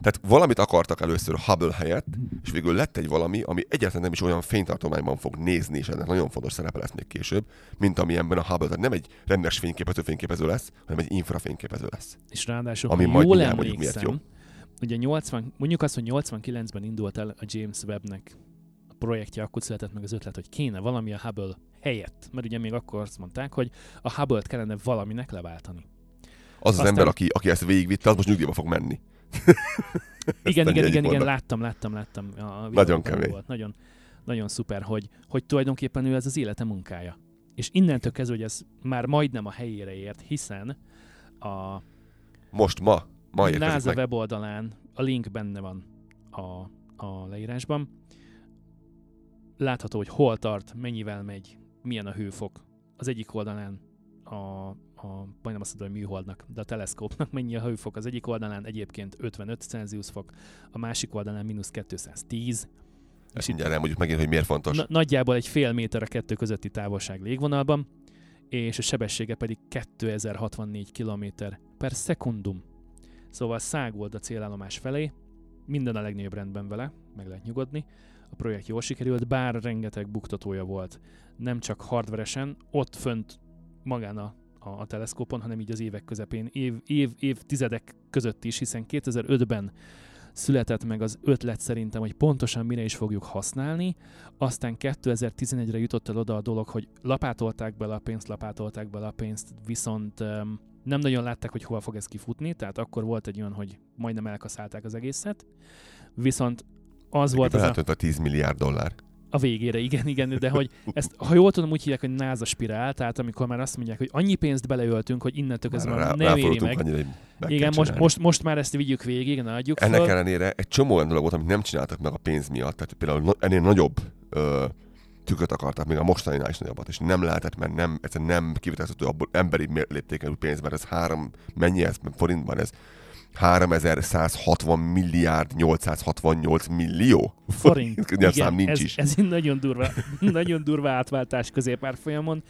Tehát valamit akartak először Hubble helyett, és végül lett egy valami, ami egyáltalán nem is olyan fénytartományban fog nézni, és ennek nagyon fontos szerepe lesz még később, mint amilyenben a Hubble. Tehát nem egy rendes fényképező fényképező lesz, hanem egy infrafényképező lesz. És ráadásul, ami majd jól emlékszem, ugye nyolcvan, mondjuk azt, hogy nyolcvankilencben indult el a James Webbnek a projektje, akkor született meg az ötlet, hogy kéne valami a Hubble helyett. Mert ugye még akkor azt mondták, hogy a Hubble-t kellene valaminek leváltani. Az Aztán... az ember, aki, aki ezt végigvitte, az most nyugdíjba fog menni. igen, igen, igen, igen, láttam, láttam, láttam. A nagyon kemény. Volt. Nagyon, nagyon szuper, hogy, hogy tulajdonképpen ő ez az élete munkája. És innentől kezdve, hogy ez már majdnem a helyére ért, hiszen a most ma, ma NASA weboldalán a link benne van a, a leírásban. Látható, hogy hol tart, mennyivel megy, milyen a hőfok. Az egyik oldalán a, a majdnem azt mondom, hogy műholdnak, de a teleszkópnak mennyi a hőfok. Az egyik oldalán egyébként ötvenöt Celsius fok, a másik oldalán mínusz kétszáztíz. Ezt mindjárt elmondjuk megint, hogy miért fontos. Na, nagyjából egy fél méter a kettő közötti távolság légvonalban, és a sebessége pedig kétezer-hatvannégy km per szekundum. Szóval száguld a célállomás felé, minden a legnagyobb rendben vele, meg lehet nyugodni. A projekt jól sikerült, bár rengeteg buktatója volt. Nem csak hardveresen, ott fönt magán a, a, a teleszkópon, hanem így az évek közepén, év, év, évtizedek között is, hiszen kétezer-ötben született meg az ötlet szerintem, hogy pontosan mire is fogjuk használni. Aztán kétezer-tizenegyre jutott el oda a dolog, hogy lapátolták bele a pénzt, lapátolták bele a pénzt, viszont um, nem nagyon látták, hogy hova fog ez kifutni, tehát akkor volt egy olyan, hogy majdnem elkaszálták az egészet. Viszont az egy volt az a... a tíz milliárd dollár. A végére, igen, igen, de hogy ezt, ha jól tudom, úgy hívják, hogy NASA spirál, tehát amikor már azt mondják, hogy annyi pénzt beleöltünk, hogy innentől ez már, már nem éri meg. Annyira, meg igen, most, most, most már ezt vigyük végig, ne adjuk Ennek föl. Ellenére egy csomó olyan dolog volt, amit nem csináltak meg a pénz miatt, tehát például ennél nagyobb ö, tüköt akartak, még a mostaninál is nagyobbat, és nem lehetett, mert nem, ez nem kivitelezhető abból emberi léptékenű pénz, mert ez három, mennyi ez forintban ez? háromezer-száz hatvan milliárd nyolcszázhatvannyolc millió forint. Igen, nincs ez, is. Ez nagyon durva, nagyon durva átváltás középárfolyamon.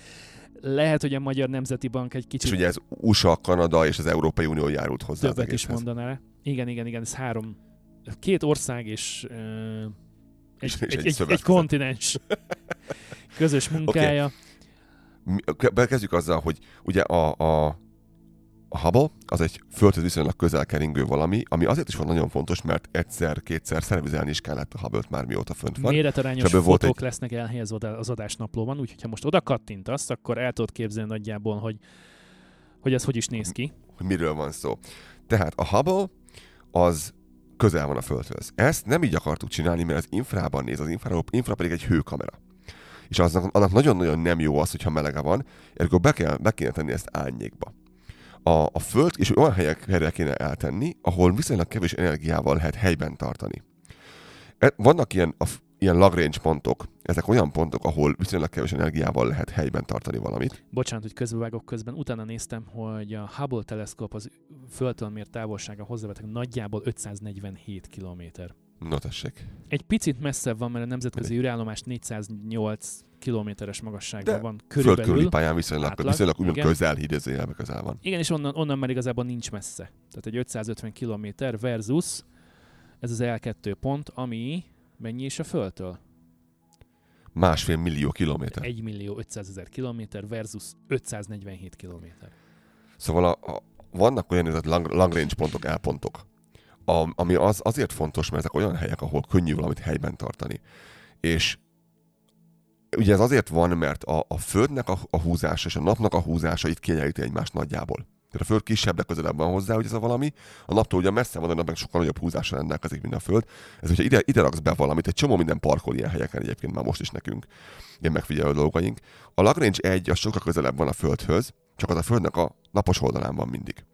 Lehet, hogy a Magyar Nemzeti Bank egy kicsit... És ugye ez u es á, Kanada és az Európai Unió járult hozzá. Többet is mondaná. Igen, igen, igen, ez három. Két ország és uh, egy, egy, egy, egy, egy kontinens közös munkája. Okay. Bekezdjük azzal, hogy ugye a... a A Hubble az egy földhöz viszonylag közel keringő valami, ami azért is van nagyon fontos, mert egyszer-kétszer szervizelni is kellett a Hubble-t már mióta fönt van. Méretarányos fotók egy... lesznek elhelyezve az adásnaplóban, úgyhogy ha most oda kattintasz, akkor el tudod képzelni nagyjából, hogy, hogy ez hogy is néz ki. Miről van szó. Tehát a Hubble az közel van a földhöz. Ezt nem így akartuk csinálni, mert az infrában néz, az infra, infra pedig egy hőkamera. És aznak, annak nagyon-nagyon nem jó az, hogyha melege van, ergo be, kell, be kéne tenni ezt árnyékba. A, a Föld és olyan helyekre kéne eltenni, ahol viszonylag kevés energiával lehet helyben tartani. Vannak ilyen, a, ilyen Lagrange pontok, ezek olyan pontok, ahol viszonylag kevés energiával lehet helyben tartani valamit. Bocsánat, hogy közbevágok közben. Utána néztem, hogy a Hubble teleszkóp az Földtől mért távolsága hozzávetőleg nagyjából ötszáznegyvenhét kilométer. No, tessék. Egy picit messzebb van, mert a nemzetközi űrállomás négyszáznyolc kilométeres magasságban van körülbelül. De földkörüli pályán viszonylag, viszonylag úgymond közel, idézőjelben közel van. Igen, és onnan, onnan már igazából nincs messze. Tehát egy ötszázötven kilométer versus ez az el kettő pont, ami mennyi is a Földtől? Másfél millió kilométer. egymillió ötszázezer kilométer versus ötszáznegyvenhét kilométer. Szóval a, a, vannak olyan Lagrange pontok, elpontok. A, ami az, azért fontos, mert ezek olyan helyek, ahol könnyű valamit helyben tartani. És ugye ez azért van, mert a, a Földnek a, a húzása és a napnak a húzása itt kiegyenlíti egymást nagyjából. Tehát a Föld kisebb, de közelebb van hozzá, hogy ez a valami. A naptól ugye messze van, a napnak sokkal nagyobb húzásra rendelkezik, mint a Föld. Ez, hogyha ide, ide raksz be valamit, egy csomó minden parkol ilyen helyeken egyébként már most is nekünk, ilyen megfigyelő dolgaink. A Lagrange egy, az sokkal közelebb van a Földhöz, csak az a Földnek a napos oldalán van mindig.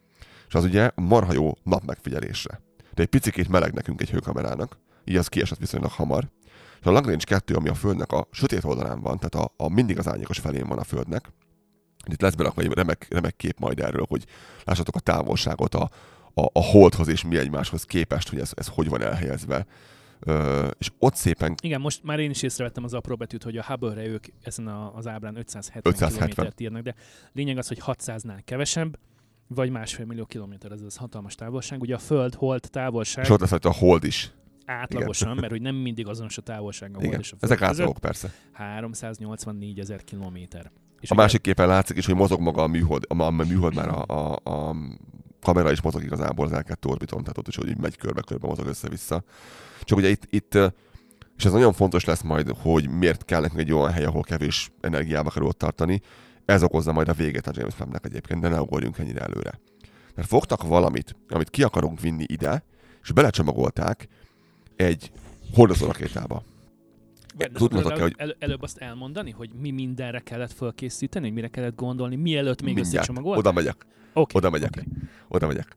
És az ugye marha jó nap megfigyelésre. De egy picikét meleg nekünk egy hőkamerának, így az kiesett viszonylag hamar. És a Lagrange kettő, ami a Földnek a sötét oldalán van, tehát a, a mindig az árnyékos felén van a Földnek. Itt lesz benne egy remek, remek kép majd erről, hogy lássatok a távolságot a, a, a holdhoz és mi egymáshoz képest, hogy ez, ez hogy van elhelyezve. Ö, és ott szépen... Igen, most már én is észrevettem az apró betűt, hogy a Hubble-re ők ezen a, az ábrán ötszázhetven, ötszázhetven kilométert írnak, de lényeg az, hogy hatszáznál kevesebb, vagy másfél millió kilométer, ez az hatalmas távolság. Ugye a Föld-Hold távolság... És ott lesz a Hold is. Átlagosan, igen. Mert hogy nem mindig azonos a távolság a Hold és a Föld. Ezek átlagok persze. háromszáznyolcvannégyezer kilométer. És a másik képen látszik is, hogy mozog maga a műhold. A, a műhold már a, a, a kamera is mozog igazából az el kettő orbiton, tehát ott is, hogy így megy körbe-körbe, mozog össze-vissza. Csak ugye itt, itt, és ez nagyon fontos lesz majd, hogy miért kell nekünk egy olyan hely, ahol kevés energiába kerül ott tartani. Ez okozza majd a végét a James Webb-nek egyébként, de ne ugorjunk ennyire előre. Mert fogtak valamit, amit ki akarunk vinni ide, és belecsomagolták egy hordozórakétába. Tudnotok kell, hogy... El, előbb azt elmondani, hogy mi mindenre kellett fölkészíteni, hogy mire kellett gondolni, mielőtt még összecsomagolták? Oda megyek. Okay. Oda megyek. Okay. Oda megyek.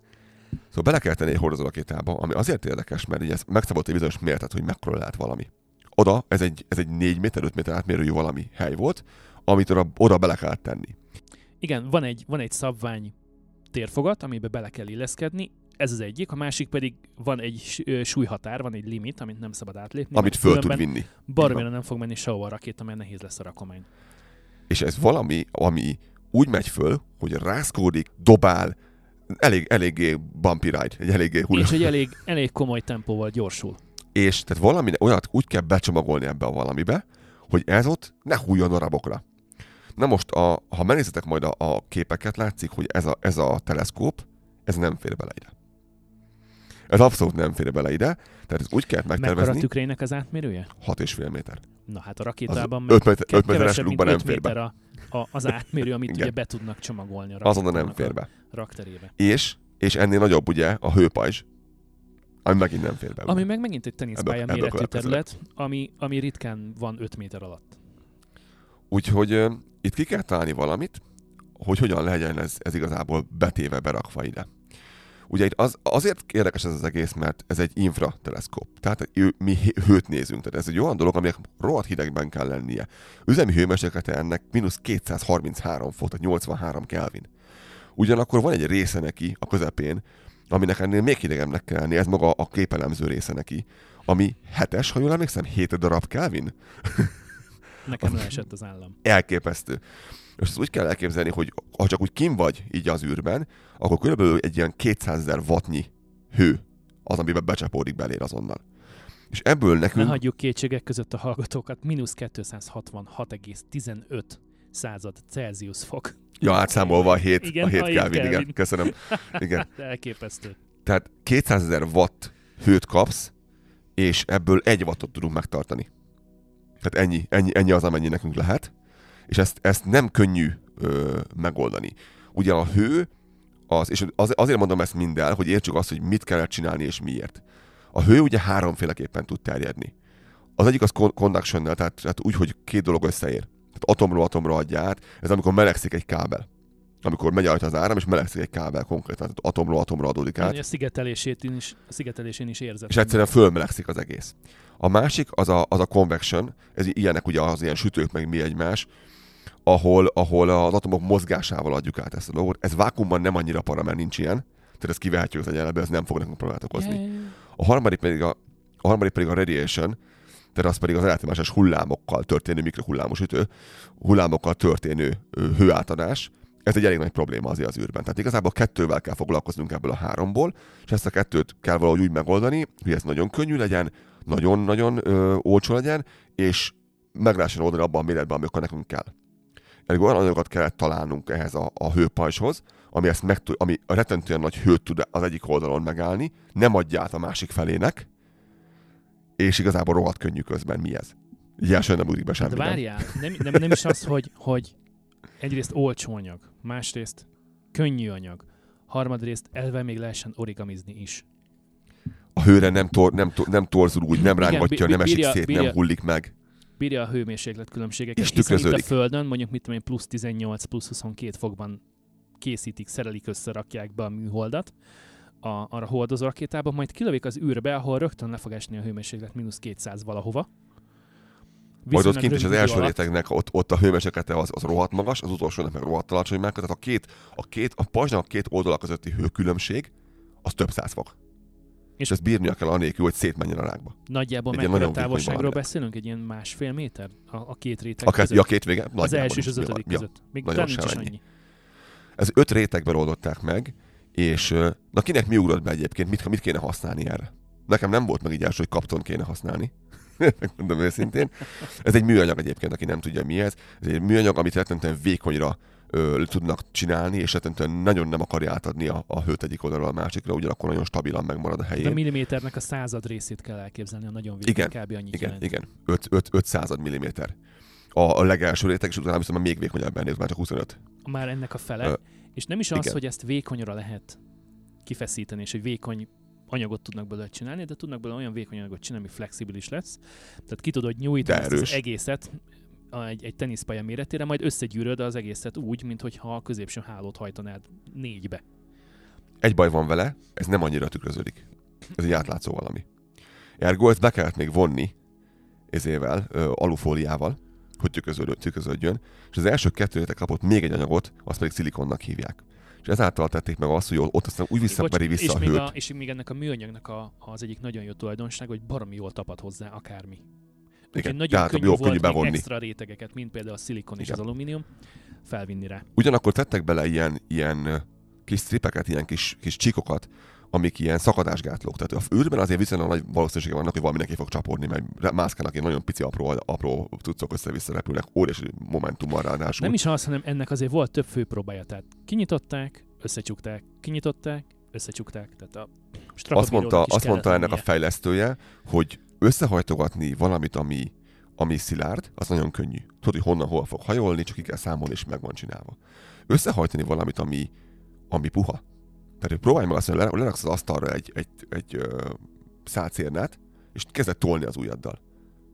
Szóval bele kellett tenni egy hordozórakétába, ami azért érdekes, mert ugye megszabott egy bizonyos méretet, hogy mekkora lehet valami. Oda, ez egy, ez egy négy méter, öt méter átmérőjű valami hely volt, amit oda, oda bele kellett tenni. Igen, van egy, van egy szabvány térfogat, amiben bele kell illeszkedni. Ez az egyik, a másik pedig van egy súlyhatár, van egy limit, amit nem szabad átlépni. Amit föl tud vinni. Baromira nem fog menni sehova a rakéta, mert nehéz lesz a rakomány. És ez valami, ami úgy megy föl, hogy rászkódik, dobál, elég, eléggé bumpy ride, egy eléggé hullám. És egy elég, elég komoly tempóval gyorsul. És tehát valami olyat úgy kell becsomagolni ebbe a valamibe, hogy ez ott ne hulljon a darabokra. Na most, a, ha megnézitek majd a, a képeket, látszik, hogy ez a, ez a teleszkóp, ez nem fér bele ide. Ez abszolút nem fér bele ide, tehát ez úgy kell megtervezni... Mekkora tükrének az átmérője? hat és fél méter. Na hát a rakétában öt méteres lukban nem fér be. A, a, az átmérő, amit ugye be tudnak csomagolni a rakétának. Azonnal nem fér be. Rakterébe. És, és ennél nagyobb ugye a hőpajzs, ami megint nem fér be. Ami meg megint egy teniszpálya méretű terület, ami, ami ritkán van öt méter alatt. Úgyhogy uh, itt ki kell találni valamit, hogy hogyan legyen ez, ez igazából betéve, berakva ide. Ugye itt az, azért érdekes ez az egész, mert ez egy infrateleszkóp. Tehát mi hőt nézünk. Tehát ez egy olyan dolog, aminek rohadt hidegben kell lennie. Üzemi hőmérséklete ennek mínusz kétszázharminchárom fok, tehát nyolcvanhárom kelvin. Ugyanakkor van egy része neki a közepén, aminek ennél még hidegemnek kell lennie. Ez maga a képelemző része neki, ami hetes, ha jól emlékszem, hét darab kelvin. Nekem leesett az állam. Elképesztő. És ezt úgy kell elképzelni, hogy ha csak úgy kim vagy így az űrben, akkor körülbelül egy ilyen kétszázezer wattnyi hő az, amiben becsapódik beléd azonnal. És ebből nekünk... Ne hagyjuk kétségek között a hallgatókat, mínusz kétszázhatvanhat egész tizenöt század Celsius fok. Ja, átszámolva a hét, igen, a hét a Kelvin, Kelvin, igen, köszönöm. Igen. Elképesztő. Tehát kétszázezer watt hőt kapsz, és ebből egy wattot tudunk megtartani. Tehát ennyi, ennyi, ennyi az, amennyi nekünk lehet. És ezt, ezt nem könnyű ö, megoldani. Ugye a hő, az, és az, azért mondom ezt mindel, hogy értsük azt, hogy mit kellett csinálni és miért. A hő ugye háromféleképpen tud terjedni. Az egyik az conduction-nel, tehát, tehát úgy, hogy két dolog összeér. Tehát atomról atomra adja át, ez amikor melegszik egy kábel. Amikor megy át az áram, és melegszik egy kábel konkrétan, tehát atomról atomra adódik át. A szigetelését is, a szigetelésén is érzem. És egyszerűen fölmelegszik az egész. A másik az a, az a convection, ez ilyenek ugye az ilyen sütők, meg mi egymás, ahol, ahol az atomok mozgásával adjuk át ezt a dolgot. Ez vákumban nem annyira para, mert nincs ilyen. Tehát ezt kivehetjük az egyenletbe, ez nem fog nekünk problémát okozni. A harmadik pedig a, a harmadik pedig a radiation, tehát az pedig az elektromágneses hullámokkal történő mikrohullámos ütő, hullámokkal történő hőátadás. Ez egy elég nagy probléma azért az űrben. Tehát igazából kettővel kell foglalkoznunk ebből a háromból, és ezt a kettőt kell valahogy úgy megoldani, hogy ez nagyon könnyű legyen, nagyon-nagyon ö, olcsó legyen, és meg lehessen oldani abban a méretben, amikor nekünk kell. Elég olyan anyagokat kellett találnunk ehhez a, a hőpajzshoz, ami, ezt meg, ami a rettentően nagy hőt tud az egyik oldalon megállni, nem adja át a másik felének, és igazából rohadt könnyű közben. Mi ez? Ilyesően nem úrik be semmit. De várjál, nem, nem, nem is az, hogy, hogy egyrészt olcsó anyag, másrészt könnyű anyag, harmadrészt elve még lehessen origamizni is. A hőre nem, tor, nem, tor, nem torzul úgy, nem rángatja, nem esik szét, bírja, nem hullik meg. Bírja a hőmérséklet különbségeket, és tükröződik. Itt a Földön, mondjuk mit tudom én, plusz tizennyolc, plusz huszonkettő fokban készítik, szerelik, összerakják be a műholdat a, arra hordozó rakétában, majd kilövik az űrbe, ahol rögtön le fog esni a hőmérséklet mínusz kétszáz valahova. Viszont majd ott kint is az első rétegnek, ott, ott a hőmérséklete az, az rohadt magas, az utolsónak meg rohadt alacsony meg, tehát a két, a két, a pajzsnak a két oldala közötti hőkülönbség, az több száz fok. És, és ezt bírnia kell anélkül, hogy szétmenjen a rákba. Nagyjából mekkora távolságról beszélünk? Egy ilyen másfél méter a, a két réteg a között? Ja, a két vége? Az első és az ötödik között. Ja, még nem nincs annyi. annyi. Ez öt rétegben oldották meg, és na kinek mi ugrott be egyébként? Mit, mit kéne használni erre? Nekem nem volt meg így első, hogy kapton kéne használni. Megmondom őszintén. Ez egy műanyag egyébként, aki nem tudja mi ez. Ez egy műanyag, amit rettentően vékonyra ö, tudnak csinálni, és rettentően nagyon nem akarja átadni a, a hőt egyik oldalról a másikra, ugyanakkor nagyon stabilan megmarad a helyén. De a milliméternek a század részét kell elképzelni, a nagyon vékony, kb. Annyit igen, jelent. Igen, öt század milliméter. A, a legelső réteg, és utána viszont már még vékonyabb ennél, már csak huszonöt. Már ennek a fele. Ö, és nem is az, igen. Hogy ezt vékonyra lehet kifeszíteni, és hogy vékony anyagot tudnak belőle csinálni, de tudnak belőle olyan vékony anyagot csinálni, ami flexibilis lesz. Tehát ki tudod nyújtani ezt az egészet egy, egy teniszpálya méretére, majd összegyűröd az egészet úgy, mintha a középső hálót hajtanád négybe. Egy baj van vele, ez nem annyira tükröződik. Ez egy átlátszó valami. Ergo, ezt be kellett még vonni ezével, ö, alufóliával, hogy tükröződjön, tükröződjön, és az első kettőre kapott még egy anyagot, azt pedig szilikonnak hívják. És ezáltal tették meg azt, hogy ott aztán úgy visszaperi vissza és a hőt. A, és még ennek a műanyagnak a, az egyik nagyon jó tulajdonság, hogy baromi jól tapad hozzá akármi. Úgyhogy nagyon tehát könnyű jó, volt bevonni. Még extra rétegeket, mint például a szilikon igen. és az alumínium, felvinni rá. Ugyanakkor tettek bele ilyen, ilyen kis stripeket, ilyen kis, kis csíkokat, amik ilyen szakadásgátlók. Tehát az űrben azért viszonylag nagy valószínűsége vannak, hogy valaminek fog csapódni, mert mászkálnak ilyen nagyon pici apró, apró cuccok össze-vissza repülnek, óriási momentummal ráadásul. Nem is az, hanem ennek azért volt több főpróbája. Tehát kinyitották, összecsukták, kinyitották, összecsukták. Tehát a azt mondta, azt mondta ennek a fejlesztője, hogy összehajtogatni valamit, ami, ami szilárd, az nagyon könnyű. Tudod, hogy honnan, hol fog hajolni, csak ki kell számolni, és meg van csinálva. Összehajtani valamit, ami, ami puha. Tehát próbálj meg azt, hogy leraksz az asztalra egy, egy, egy ö, szálcérnát, és kezded tolni az ujjaddal.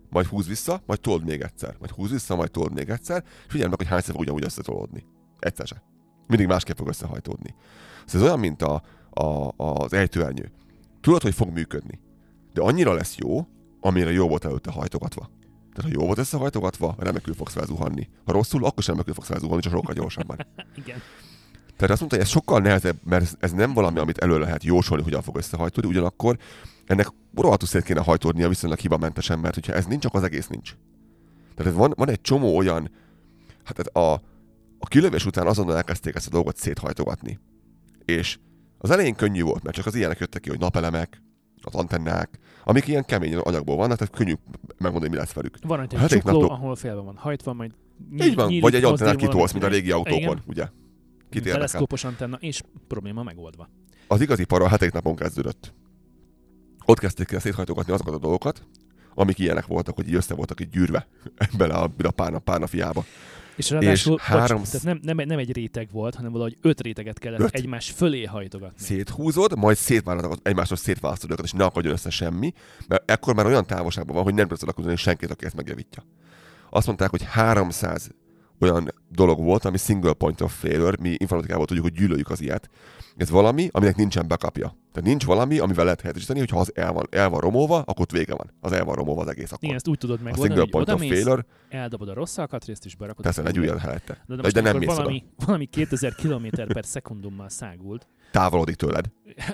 Majd húzd vissza, majd told még egyszer. Majd húzd vissza, majd told még egyszer, és figyelj meg, hogy hányszor fog ugyanúgy összetolódni. Egyszer se. Mindig másképp fog összehajtódni. Szóval ez olyan, mint a, a, az ejtőernyő. Tudod, hogy fog működni, de annyira lesz jó, amire jó volt előtte hajtogatva. Tehát ha jó volt összehajtogatva, remekül fogsz felzuhanni. Ha rosszul, akkor sem remekül fogsz felzuhanni, csak sokkal gyorsabban. Igen. Tehát azt mondta, hogy ez sokkal nehezebb, mert ez nem valami, amit elő lehet jósolni, hogyan fog összehajtódni, ugyanakkor ennek rohadtul szét kéne hajtódnia viszonylag hibamentesen, mert hogyha ez nincs, akkor az egész nincs. Tehát van, van egy csomó olyan, hát a, a kilövés után azonnal elkezdték ezt a dolgot széthajtogatni. És az elején könnyű volt, mert csak az ilyenek jöttek ki, hogy napelemek, az antennák, amik ilyen kemény anyagból vannak, tehát könnyű megmondani, mi lesz velük. Van egy csukló, nap... ahol félbe van hajtva, majd nyíl, így van, nyílik, vagy egy antennát kitolsz, mint a régi autókon, igen. Ugye? Teleszkópos antenna, és probléma megoldva. Az igazi para a hetedik napon kezdődött. Ott kezdték el széthajtogatni azokat a dolgokat, amik ilyenek voltak, hogy így össze voltak így gyűrve bele a, a párna, párnafiába. És ráadásul és három... bocs, tehát nem, nem, nem egy réteg volt, hanem valahogy öt réteget kellett öt. egymás fölé hajtogatni. Széthúzod, majd egymásról szétválasztod őket, és ne akadjon össze semmi, mert ekkor már olyan távolságban van, hogy nem tudsz alakítani senkit, aki ezt megjavítja. Azt mondták, hogy háromszáz olyan dolog volt, ami single point of failure, mi informatikából tudjuk, hogy gyűlöljük az ilyet. Ez valami, aminek nincsen backupja. Tehát nincs valami, amivel lehet helyettesíteni, hogyha az el van, el van romolva, akkor vége van. Az el van romolva az egész akkor. Igen, ezt úgy tudod meg, a single oldani, point of failure. Eldobod a rossz alkatrészt és berakod. Persze, egy újat helyette. De, de, de nem mész valami, valami kétezer kilométer per szekundummal száguld. Távolodik tőled.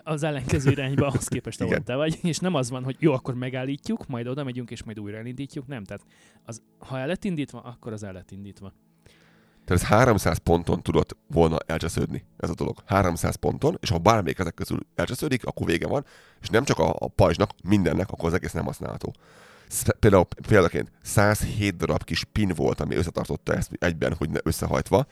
Az ellenkező irányba ahhoz képest, ahol te vagy. És nem az van, hogy jó, akkor megállítjuk, majd oda megyünk és majd újra elindítjuk. Nem, tehát az, ha el lett indítva, akkor az el lett indítva. Tehát ez háromszáz ponton tudott volna elcsesződni, ez a dolog. háromszáz ponton, és ha bármelyik ezek közül elcsesződik, akkor vége van, és nem csak a, a pajzsnak, mindennek, akkor az egész nem használható. Például, példaként százhét darab kis pin volt, ami összetartotta ezt egyben, hogy ne összehajtva.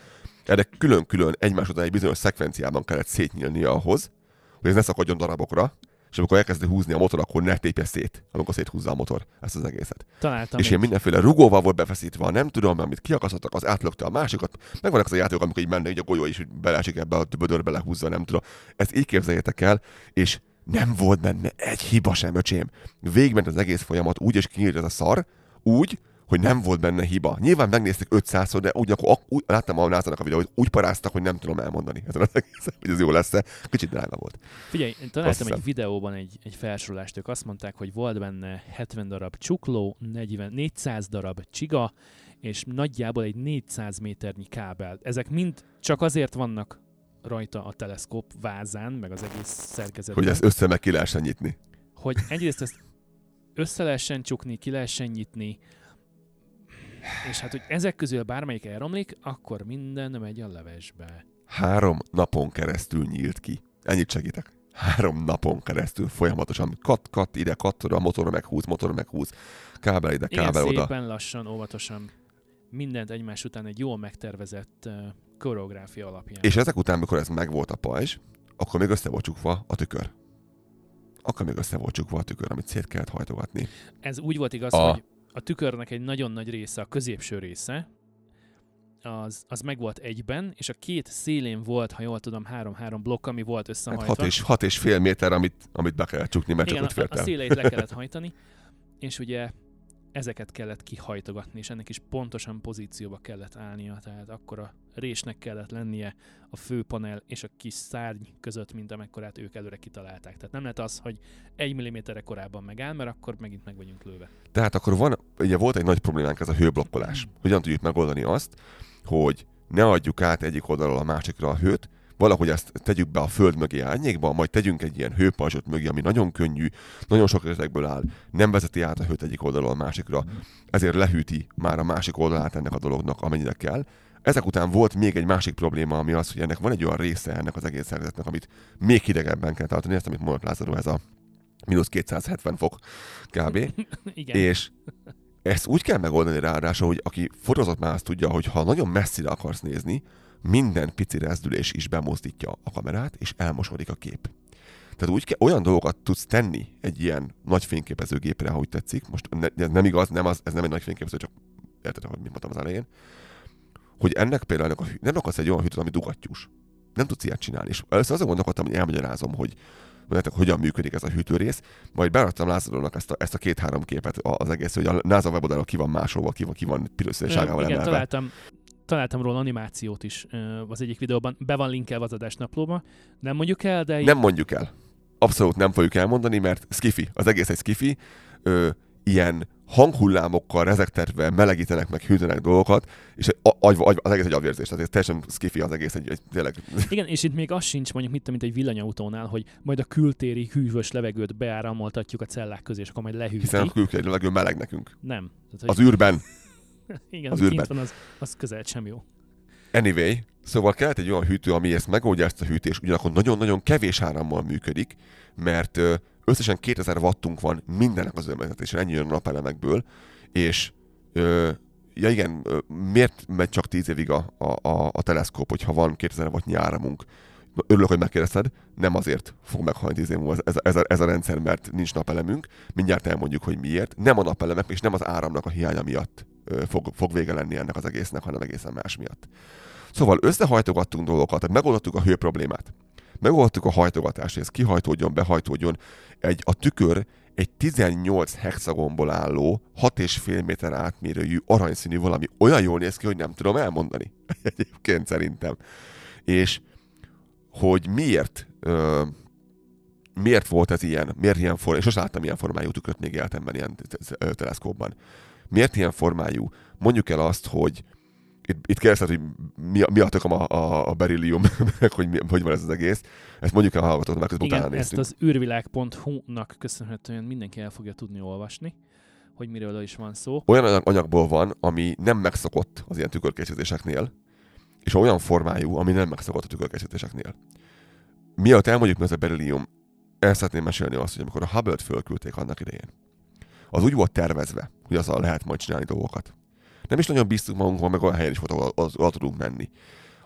Erre külön-külön egymás után egy bizonyos szekvenciában kellett szétnyílnia ahhoz, hogy ez ne szakadjon darabokra, és amikor elkezdi húzni a motor, akkor ne tépje szét, amikor széthúzza a motor ezt az egészet. Találtam és én mindenféle rugóval volt befeszítve, nem tudom, amit kiakasztottak, az átlökte a másikat, meg vannak az a játékok, amikor így mennek, így a golyó is, hogy beleesik ebbe a bödörbe, lehúzza, nem tudom. Ezt így képzeljétek el, és nem volt benne egy hiba sem, öcsém. Végment az egész folyamat úgy, és kinyílt ez a szar, úgy, hogy nem volt benne hiba. Nyilván megnézték ötszázszor, de úgy, akkor úgy, láttam a nászának a videót, úgy paráztak, hogy nem tudom elmondani ezen az egészen, hogy ez jó lesz-e. Kicsit drága volt. Figyelj, találtam egy videóban egy, egy felsorolást, ők azt mondták, hogy volt benne hetven darab csukló, negyven, négyszáz darab csiga, és nagyjából egy négyszáz méternyi kábel. Ezek mind csak azért vannak rajta a teleszkóp vázán, meg az egész szerkezetben. Hogy ezt össze meg ki lehessen nyitni. Hogy egyrészt ezt össze lehessen csukni, ki lehessen nyitni. És hát, hogy ezek közül bármelyik elromlik, akkor minden megy a levesbe. Három napon keresztül nyílt ki. Ennyit segítek. Három napon keresztül folyamatosan kat-kat ide, kat a motor meghúz, motor meghúz, kábel ide, kábel ilyen oda. Szépen lassan, óvatosan mindent egymás után egy jól megtervezett uh, koreográfia alapján. És ezek után, mikor ez megvolt a pajzs, akkor még össze volt csukva a tükör. Akkor még össze volt csukva a tükör, amit szét kellett hajtogatni. Ez úgy volt igaz, a... hogy a tükörnek egy nagyon nagy része, a középső része, az, az meg volt egyben, és a két szélén volt, ha jól tudom, három-három blokk, ami volt összehajtva. Hát hat és, hat és fél méter, amit, amit be kellett csukni, mert igen, csak úgy a, a széleit le kellett hajtani, és ugye ezeket kellett kihajtogatni, és ennek is pontosan pozícióba kellett állnia, tehát akkor a résnek kellett lennie a főpanel és a kis szárny között, mint amekkorát ők előre kitalálták. Tehát nem lehet az, hogy egy milliméterre korábban megáll, mert akkor megint meg vagyunk lőve. Tehát akkor van, ugye volt egy nagy problémánk, ez a hőblokkolás. Hogyan tudjuk megoldani azt, hogy ne adjuk át egyik oldalról a másikra a hőt, valahogy ezt tegyük be a Föld mögé árnyékba, majd tegyünk egy ilyen hőpajzsot mögé, ami nagyon könnyű, nagyon sok részekből áll, nem vezeti át a hőt egyik oldalról a másikra, ezért lehűti már a másik oldalát ennek a dolognak, amennyire kell. Ezek után volt még egy másik probléma, ami az, hogy ennek van egy olyan része ennek az egész szervezetnek, amit még hidegebben kell tartani, ezt, amit mondott Lázaro, ez a mínusz kétszázhetven fok kb. Igen. És ezt úgy kell megoldani ráadásul, hogy aki fotózott már, azt tudja, hogy ha nagyon messzire akarsz nézni, minden pici rezdülés is bemozdítja a kamerát, és elmosodik a kép. Tehát úgy ke- olyan dolgokat tudsz tenni egy ilyen nagy fényképezőgépre, ha úgy tetszik, most ne- ez nem igaz, nem az, ez nem egy nagy fényképező, csak érted, hogy mit mondtam az elején, hogy ennek például ennek a hű, nem akarsz egy olyan hűtőt, ami dugattyús. Nem tudsz ilyet csinálni. És először azon gondolkodtam, hogy elmagyarázom, hogy nektek hogyan működik ez a hűtőrész, majd beadtam Lászlónak ezt a, ezt a két-három képet az egész, hogy a NASA weboldalon ki van másolva, ki van, ki van pirőszerűságával emelve. Találtam. Találtam róla animációt is az egyik videóban, be van linkelve az adásnaplóba, nem mondjuk el, de... Nem mondjuk el. Abszolút nem fogjuk elmondani, mert skifi, az egész egy skifi, ö, ilyen hanghullámokkal rezegtetve melegítenek meg hűtenek dolgokat, és agy, agy, az egész egy agyvérzés, tehát teljesen skifi az egész egy, egy tényleg... Igen, és itt még az sincs, mondjuk mit, mint egy villanyautónál, hogy majd a kültéri hűvös levegőt beáramoltatjuk a cellák közé, és akkor majd lehűti. Hiszen a kültéri levegő meleg nekünk. Nem. Tehát, hogy... Az űrben. Igen, az kint van, az, az közel sem jó. Anyway, szóval kellett egy olyan hűtő, ami ezt megoldja, ezt a hűtés, ugyanakkor nagyon-nagyon kevés árammal működik, mert összesen kétezer wattunk van mindennek az önvezetésre, ennyi jön a napelemekből, és ö, ja igen, miért megy csak tíz évig a, a, a, a teleszkóp, hogyha van kétezer wattnyi áramunk? Örülök, hogy megkérdezted, nem azért fog meghalni tíz év múlva ez, ez, ez a rendszer, mert nincs napelemünk, mindjárt elmondjuk, hogy miért. Nem a napelemek és nem az áramnak a hiánya miatt Fog, fog vége lenni ennek az egésznek, hanem egészen más miatt. Szóval összehajtogattunk dolgokat, megoldottuk a hő problémát, megoldottuk a hajtogatást, ez kihajtódjon, behajtódjon. Egy, a tükör egy tizennyolc hexagonból álló, hat és fél méter átmérőjű, aranyszínű valami olyan jól néz ki, hogy nem tudom elmondani. Egyébként szerintem. És hogy miért... Ö, miért volt ez ilyen? Miért ilyen formájú? És most láttam ilyen formájú tükröt még életemben ilyen teleszkópban. Miért ilyen formájú? Mondjuk el azt, hogy itt, itt kérdezted, hogy mi a, mi a tököm a, a, a berillium, hogy, mi, hogy van ez az egész. Ezt mondjuk el a hallgatót, mert közben utána néztünk. Ezt az űrvilág pont hu-nak köszönhetően mindenki el fogja tudni olvasni, hogy miről is van szó. Olyan anyagból van, ami nem megszokott az ilyen tükörkészítéseknél, és olyan formájú, ami nem megszokott a tükörkészítéseknél. Mielőtt elmondjuk, mi az a berillium, el szeretném mesélni azt, hogy amikor a Hubble-t fölküldték annak idején, az úgy volt tervezve, hogy azzal lehet majd csinálni dolgokat. Nem is nagyon bíztunk magunkban, meg olyan helyen is volt, ahol, ahol, ahol tudunk menni.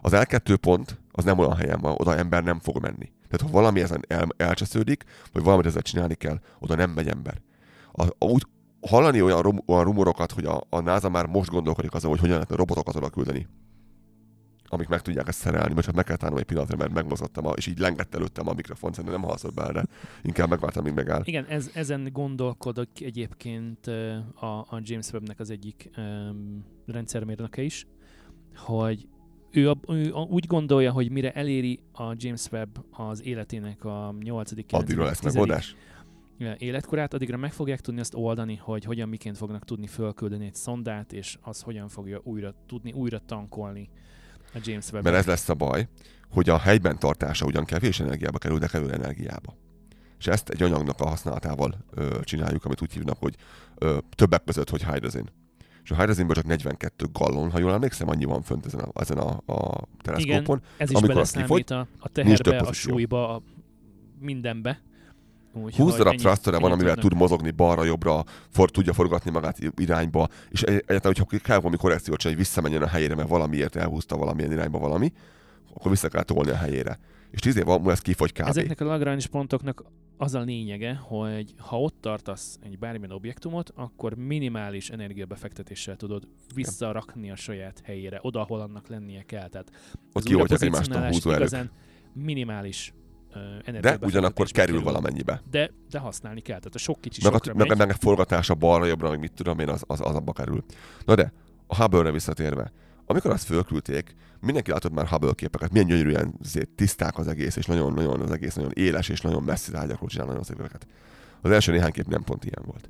Az el kettő pont, az nem olyan helyen van, oda ember nem fog menni. Tehát ha valami ezen el, elcsesződik, vagy valamit ezzel csinálni kell, oda nem megy ember. A, a, úgy hallani olyan, rum, olyan rumorokat, hogy a, a NASA már most gondolkodik azon, hogy hogyan lehetne robotokat oda küldeni, amik meg tudják ezt szerelni, mert csak meg kell tárnom egy pillanatra, mert megmozottam, a, és így lengett előttem a mikrofon, szerintem nem halszott be erre. Inkább megvártam, míg megáll. Igen, ez, ezen gondolkodik egyébként a, a James Webbnek az egyik um, rendszermérnöke is, hogy ő, a, ő a, úgy gondolja, hogy mire eléri a James Webb az életének a nyolcadik-kilencvenedik életkorát, addigra meg fogják tudni azt oldani, hogy hogyan, miként fognak tudni fölküldeni egy szondát, és az hogyan fogja újra tudni újra tankolni a James Webb. Mert ez lesz a baj, hogy a helyben tartása ugyan kevés energiába kerül, de kerül energiába. És ezt egy anyagnak a használatával ö, csináljuk, amit úgy hívnak, hogy ö, többek között, hogy hidrazin. És a hidrazinből csak negyvenkét gallon, ha jól emlékszem, annyi van fönt ezen a, ezen a, a teleszkópon. Igen, ez is beleszámít a, a teherbe, a súlyba, a mindenbe. Úgy, húsz darab thrustera van, amivel tud mozogni balra-jobbra, for, tudja forgatni magát irányba, és egyáltalán, hogyha kell valami korrekciót csinálni, hogy visszamenjen a helyére, mert valamiért elhúzta valamilyen irányba valami, akkor vissza kell tolni a helyére. És tíz év múlva ez kifogy kb. Ezeknek a Lagrange pontoknak az a lényege, hogy ha ott tartasz egy bármilyen objektumot, akkor minimális energiabefektetéssel tudod visszarakni a saját helyére, oda, ahol annak lennie kell. Tehát az újra pozicionálás igazán minimális uh, energiabefektetés. De ugyanakkor kerül, kerül valamennyibe. De, de használni kell. Tehát a sok kicsi meg sokra a, megy. Meg, meg a forgatása balra-jobbra, meg mit tudom én, az, az, az abba kerül. Na de, a Hubble-re visszatérve. Amikor azt fölküldték, mindenki látott már Hubble képeket, milyen gyönyörűen tiszták az egész, és nagyon-nagyon az egész, nagyon éles, és nagyon messzi tárgyakról csinál nagyon szépeket. Az első néhány kép nem pont ilyen volt.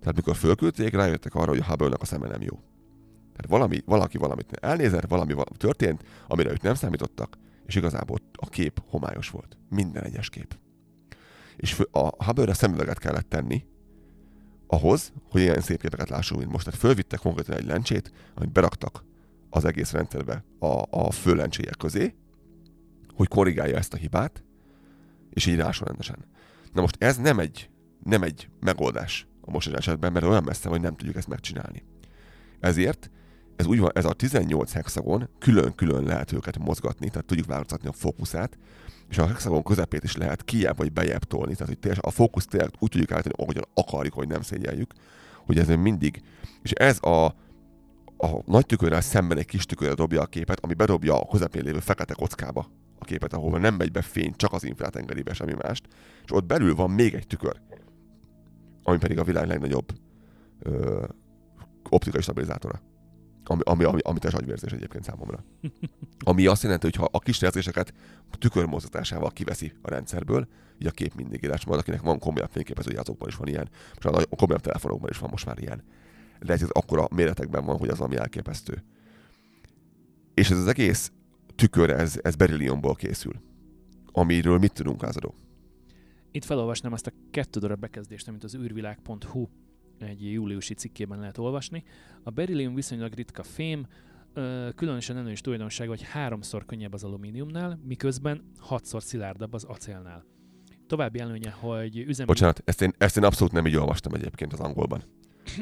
Tehát mikor fölküldték, rájöttek arra, hogy a Hubble-nek a szeme nem jó. Tehát valami, valaki valamit elnézett, valami történt, amire ők nem számítottak, és igazából a kép homályos volt. Minden egyes kép. És a Hubble-re szemüveget kellett tenni, ahhoz, hogy ilyen szép képeket lássunk, mint most. Tehát fölvittek konkrétan egy lencsét, amit beraktak az egész rendszerbe a, a főlencséjek közé, hogy korrigálja ezt a hibát, és így lásson rendesen. Na most ez nem egy, nem egy megoldás a mostani esetben, mert olyan messze, hogy nem tudjuk ezt megcsinálni. Ezért ez úgy van, ez a tizennyolc hexagon külön-külön lehet őket mozgatni, tehát tudjuk változtatni a fókuszát, és a hexagon közepét is lehet kijebb vagy bejebb tolni, tehát hogy tényleg a fókuszt tényleg úgy tudjuk állítani, ahogyan akarjuk, hogy nem szégyeljük, hogy ez mindig. És ez a a nagy tükörrel szemben egy kis tükörre dobja a képet, ami bedobja a közepén lévő fekete kockába a képet, ahol nem megy be fény, csak az infrát engedi be, semmi mást, és ott belül van még egy tükör, ami pedig a világ legnagyobb ö, optikai stabilizátora, ami, ami, ami, ami testvérzés egyébként számomra. Ami azt jelenti, hogy ha a kis jelzéseket tükörmozdításával kiveszi a rendszerből, így a kép mindig éles marad, akinek van komolyabb fényképezője, azokban is van ilyen, és a komolyabb telefonokban is van most már ilyen. De ez akkora méretekben van, hogy az valami elképesztő. És ez az egész tükör, ez, ez berilliumból készül. Amiről mit tudunk, lázadó? Itt felolvasnám azt a kettő darab bekezdést, amit az űrvilág pont hu egy júliusi cikkében lehet olvasni. A berillium viszonylag ritka fém, különösen előnyös tulajdonsága, hogy háromszor könnyebb az alumíniumnál, miközben hatszor szilárdabb az acélnál. További előnye, hogy üzemben... Bocsánat, ezt én, ezt én abszolút nem így olvastam egyébként az angolban.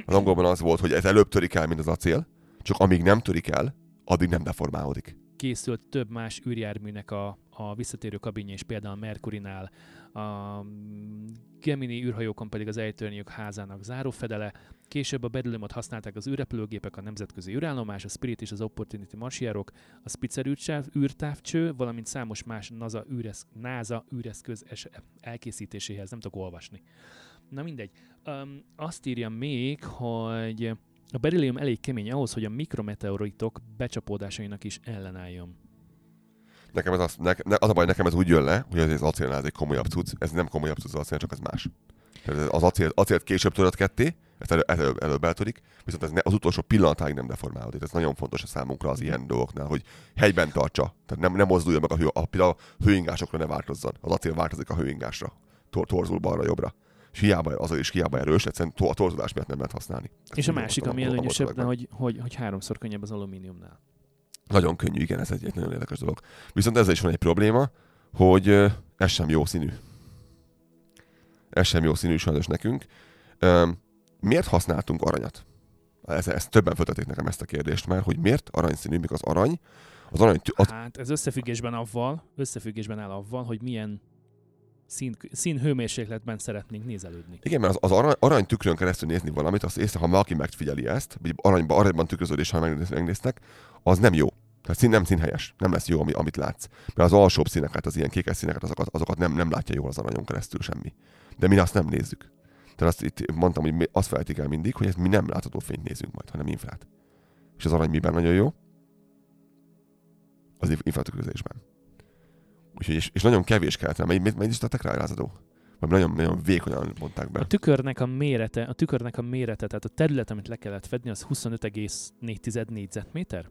Az angolban az volt, hogy ez előbb törik el, mint az acél, csak amíg nem törik el, addig nem deformálódik. Készült több más űrjárműnek a, a visszatérő kabinje is, például a Mercurinál, a Gemini űrhajókon pedig az ejtőernyők házának zárófedele. Később a berilliumot használták az űrrepülőgépek, a nemzetközi űrállomás, a Spirit és az Opportunity marsjárok, a Spitzer űrtávcső, valamint számos más NASA, űresz, NASA űreszköz elkészítéséhez. Nem tudok olvasni. Na mindegy. Um, azt írja még, hogy a berillium elég kemény ahhoz, hogy a mikrometeoritok becsapódásainak is ellenálljon. Nekem ez az, ne, az a baj, nekem ez úgy jön le, hogy az acélnál ez egy komolyabb cucc, ez nem komolyabb cucc az acél, csak ez más. Tehát az acél, acélt később törött ketté, ezt elő, elő, előbb eltörik, viszont ez ne, az utolsó pillanatáig nem deformálódik. Ez nagyon fontos a számunkra az ilyen dolgoknál, hogy helyben tartsa, tehát nem, nem mozduljon meg a, hő, a, a hőingásokra ne változzon. Az acél változik a hőingásra, Tor, torzul balra-jobbra. És hiába, az is hiába erős, egyszerűen a torzulás miatt nem lehet használni. Ezt és a másik, ami előnyösebb, hogy, hogy, hogy háromszor könnyebb az alumíniumnál. Nagyon könnyű, igen, ez egy, egy nagyon érdekes dolog. Viszont ezzel is van egy probléma, hogy ez sem jó színű. Ez sem jó színű sajnos nekünk. Miért használtunk aranyat? Ez, ez többen föltették nekem ezt a kérdést már, hogy miért aranyszínű, mikor az arany... Az arany tü- az... Hát ez összefüggésben, avval, összefüggésben áll avval, hogy milyen Szín, színhőmérsékletben szeretnénk nézelődni. Igen, mert az, az arany, arany tükrön keresztül nézni valamit, azt észre, ha valaki megfigyeli ezt, vagy aranyba, aranyban tükröződés, ha megnéznek, az nem jó. Tehát szín, nem színhelyes. Nem lesz jó, ami, amit látsz. Mert az alsóbb színeket, az ilyen kékes színeket, azokat, azokat nem, nem látja jól az aranyon keresztül semmi. De mi azt nem nézzük. Tehát azt itt mondtam, hogy mi azt felejtik el mindig, hogy ezt mi nem látható fényt nézünk majd, hanem infrát. És az arany miben nagyon jó? Az infratükrözésben. Úgyhogy, és, és nagyon kevés kellett rá. Mennyit is tettek rá, lázadó? Vagy nagyon, nagyon vékonyan mondták be. A tükörnek a mérete, a tükörnek a mérete, tehát a terület, amit le kellett fedni, az huszonöt egész négy négyzetméter?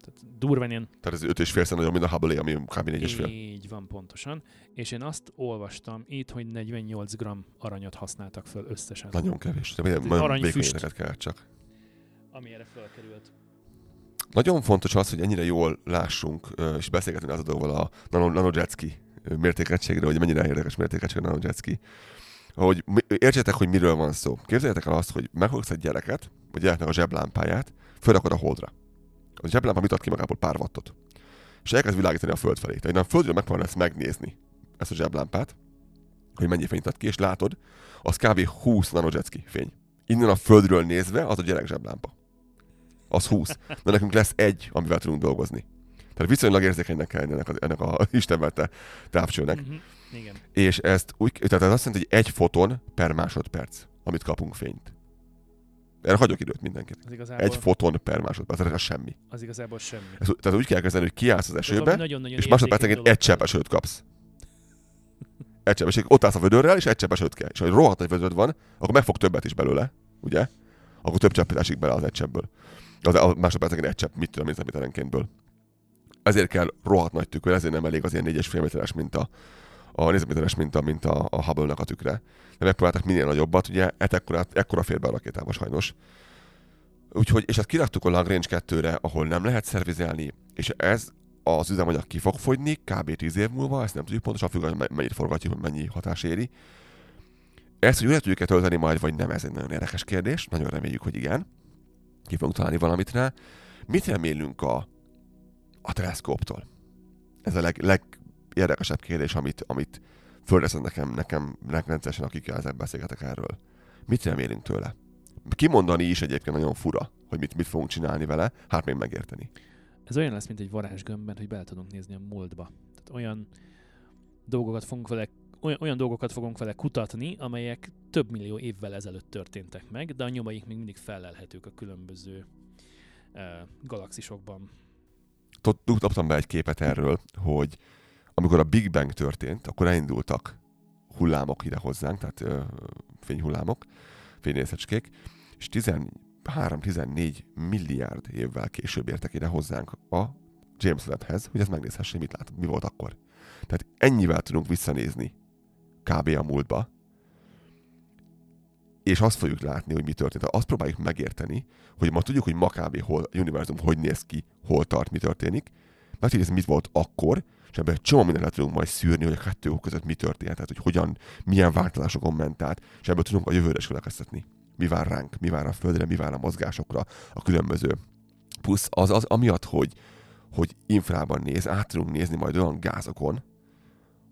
Tehát durván ilyen... Tehát ez öt és fél nagyobb, mint a Hubble-é, ami kb. négy és fél. Így van, pontosan. És én azt olvastam itt, hogy negyvennyolc g aranyat használtak föl összesen. Nagyon kevés. Tehát nagyon vékonyéteket kellett csak. Ami erre felkerült. Nagyon fontos az, hogy ennyire jól lássunk, és beszélgetni az adóval a nanojetski mértékegységről, hogy mennyire érdekes mértékegység a nanojetski. Hogy értsétek, hogy miről van szó. Képzeljétek el azt, hogy megfogsz egy gyereket, vagy gyereknek a zseblámpáját, fölrakod a holdra. A zseblámpa mit ad ki magából pár wattot. És elkezd világítani a föld felé. Tehát a földről megpróbálod ezt megnézni, ezt a zseblámpát, hogy mennyi fényt ad ki, és látod, az kb. húsz nanojecki fény. Innen a földről nézve az a gyerek zseblámpa. Az húsz. De nekünk lesz egy, amivel tudunk dolgozni. Tehát viszonylag érzékenynek kell ennek az, ennek a istenverte távcsőnek. Uh-huh. Igen. És ezt úgy, tehát ez azt jelenti, hogy egy foton per másodperc, amit kapunk fényt. Erre hagyok időt mindenkit. Igazából... Egy foton per másodperc, ez semmi. Az igazából semmi. Ez, tehát úgy kell kezdeni, hogy kiállsz az esőbe, nagyon-nagyon és másodpercenként egy csepp esőt kapsz. Egy csepp esőt, ott állsz a vödörrel, és egy csepp esőt kell. És ha egy rohadt nagy vödöröd van, akkor megfog többet is belőle, ugye? Akkor több cseppet esik bele az egy cseppből. Az, a másodpercenként egy csepp, mit tudom, mint méterenkéntből. Ezért kell rohadt nagy tükör, ezért nem elég az ilyen négyes fél méteres minta, a négyzetméteres minta, mint a, a Hubble-nak a tükre. De megpróbáltak minél nagyobbat, ugye ekkora fér be a rakétába sajnos. Úgyhogy, és ezt kiraktuk a Lagrange kettőre, ahol nem lehet szervizelni, és ez az üzemanyag ki fog fogyni, kb. tíz év múlva, ezt nem tudjuk pontosan, függ, hogy mennyit forgatjuk, mennyi hatás éri. Ezt, hogy úgy tudjuk-e tölteni majd, vagy nem, ez egy nagyon érdekes kérdés, nagyon reméljük, hogy igen. Ki fogunk találni valamit rá. Mit remélünk a, a teleszkóptól? Ez a leg, leg érdekesebb kérdés, amit, amit fölteszed nekem, nekem rendszeresen, akikkel ezzel beszélgetek erről. Mit remélünk tőle? Kimondani is egyébként nagyon fura, hogy mit, mit fogunk csinálni vele, hát még megérteni. Ez olyan lesz, mint egy varázsgömbben, hogy bele tudunk nézni a múltba. Tehát olyan dolgokat fogunk vele, olyan, olyan dolgokat fogunk vele kutatni, amelyek több millió évvel ezelőtt történtek meg, de a nyomaik még mindig fellelhetők a különböző uh, galaxisokban. Tudtam be egy képet erről, hogy amikor a Big Bang történt, akkor elindultak hullámok ide hozzánk, tehát ö, fényhullámok, fényrészecskék, és tizenhárom-tizennégy milliárd évvel később értek ide hozzánk a James Webbhez, hogy ezt megnézhessék, mit lát, mi volt akkor. Tehát ennyivel tudunk visszanézni kb. A múltba, és azt fogjuk látni, hogy mi történt. Azt próbáljuk megérteni, hogy ma tudjuk, hogy ma kb. Hol, a univerzum hogy néz ki, hol tart, mi történik, mert hogy ez mit volt akkor, és ebben egy csomó mindenre tudunk majd szűrni, hogy a kettő között mi történt, tehát hogy hogyan, milyen változásokon ment át, és ebből tudunk a jövőre sülelkeztetni. Mi vár ránk, mi vár a földre, mi vár a mozgásokra, a különböző. Plusz az, az amiatt, hogy, hogy infrában néz, át tudunk nézni majd olyan gázokon,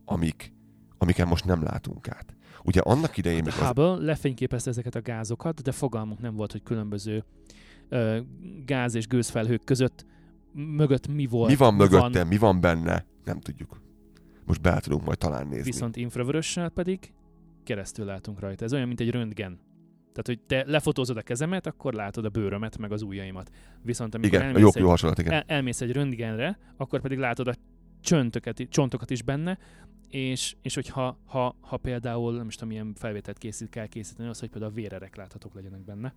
amik, amiken most nem látunk át. Ugye annak idején... Hát a Hubble az... lefényképezte ezeket a gázokat, de fogalmunk nem volt, hogy különböző ö, gáz és gőzfelhők között mögött mi volt. Mi van mögötte, van... mi van benne? Nem tudjuk. Most be tudunk majd talán nézni. Viszont infravörössel pedig keresztül látunk rajta. Ez olyan, mint egy röntgen. Tehát, hogy te lefotózod a kezemet, akkor látod a bőrömet, meg az ujjaimat. Viszont amikor igen, elmész, jó, egy, jó hasonlat, igen. El, elmész egy röntgenre, akkor pedig látod a csöntöket, csontokat is benne, és, és hogyha ha, ha például, nem is tudom, milyen felvételt készít, kell készíteni, az, hogy például a vérerek láthatók legyenek benne.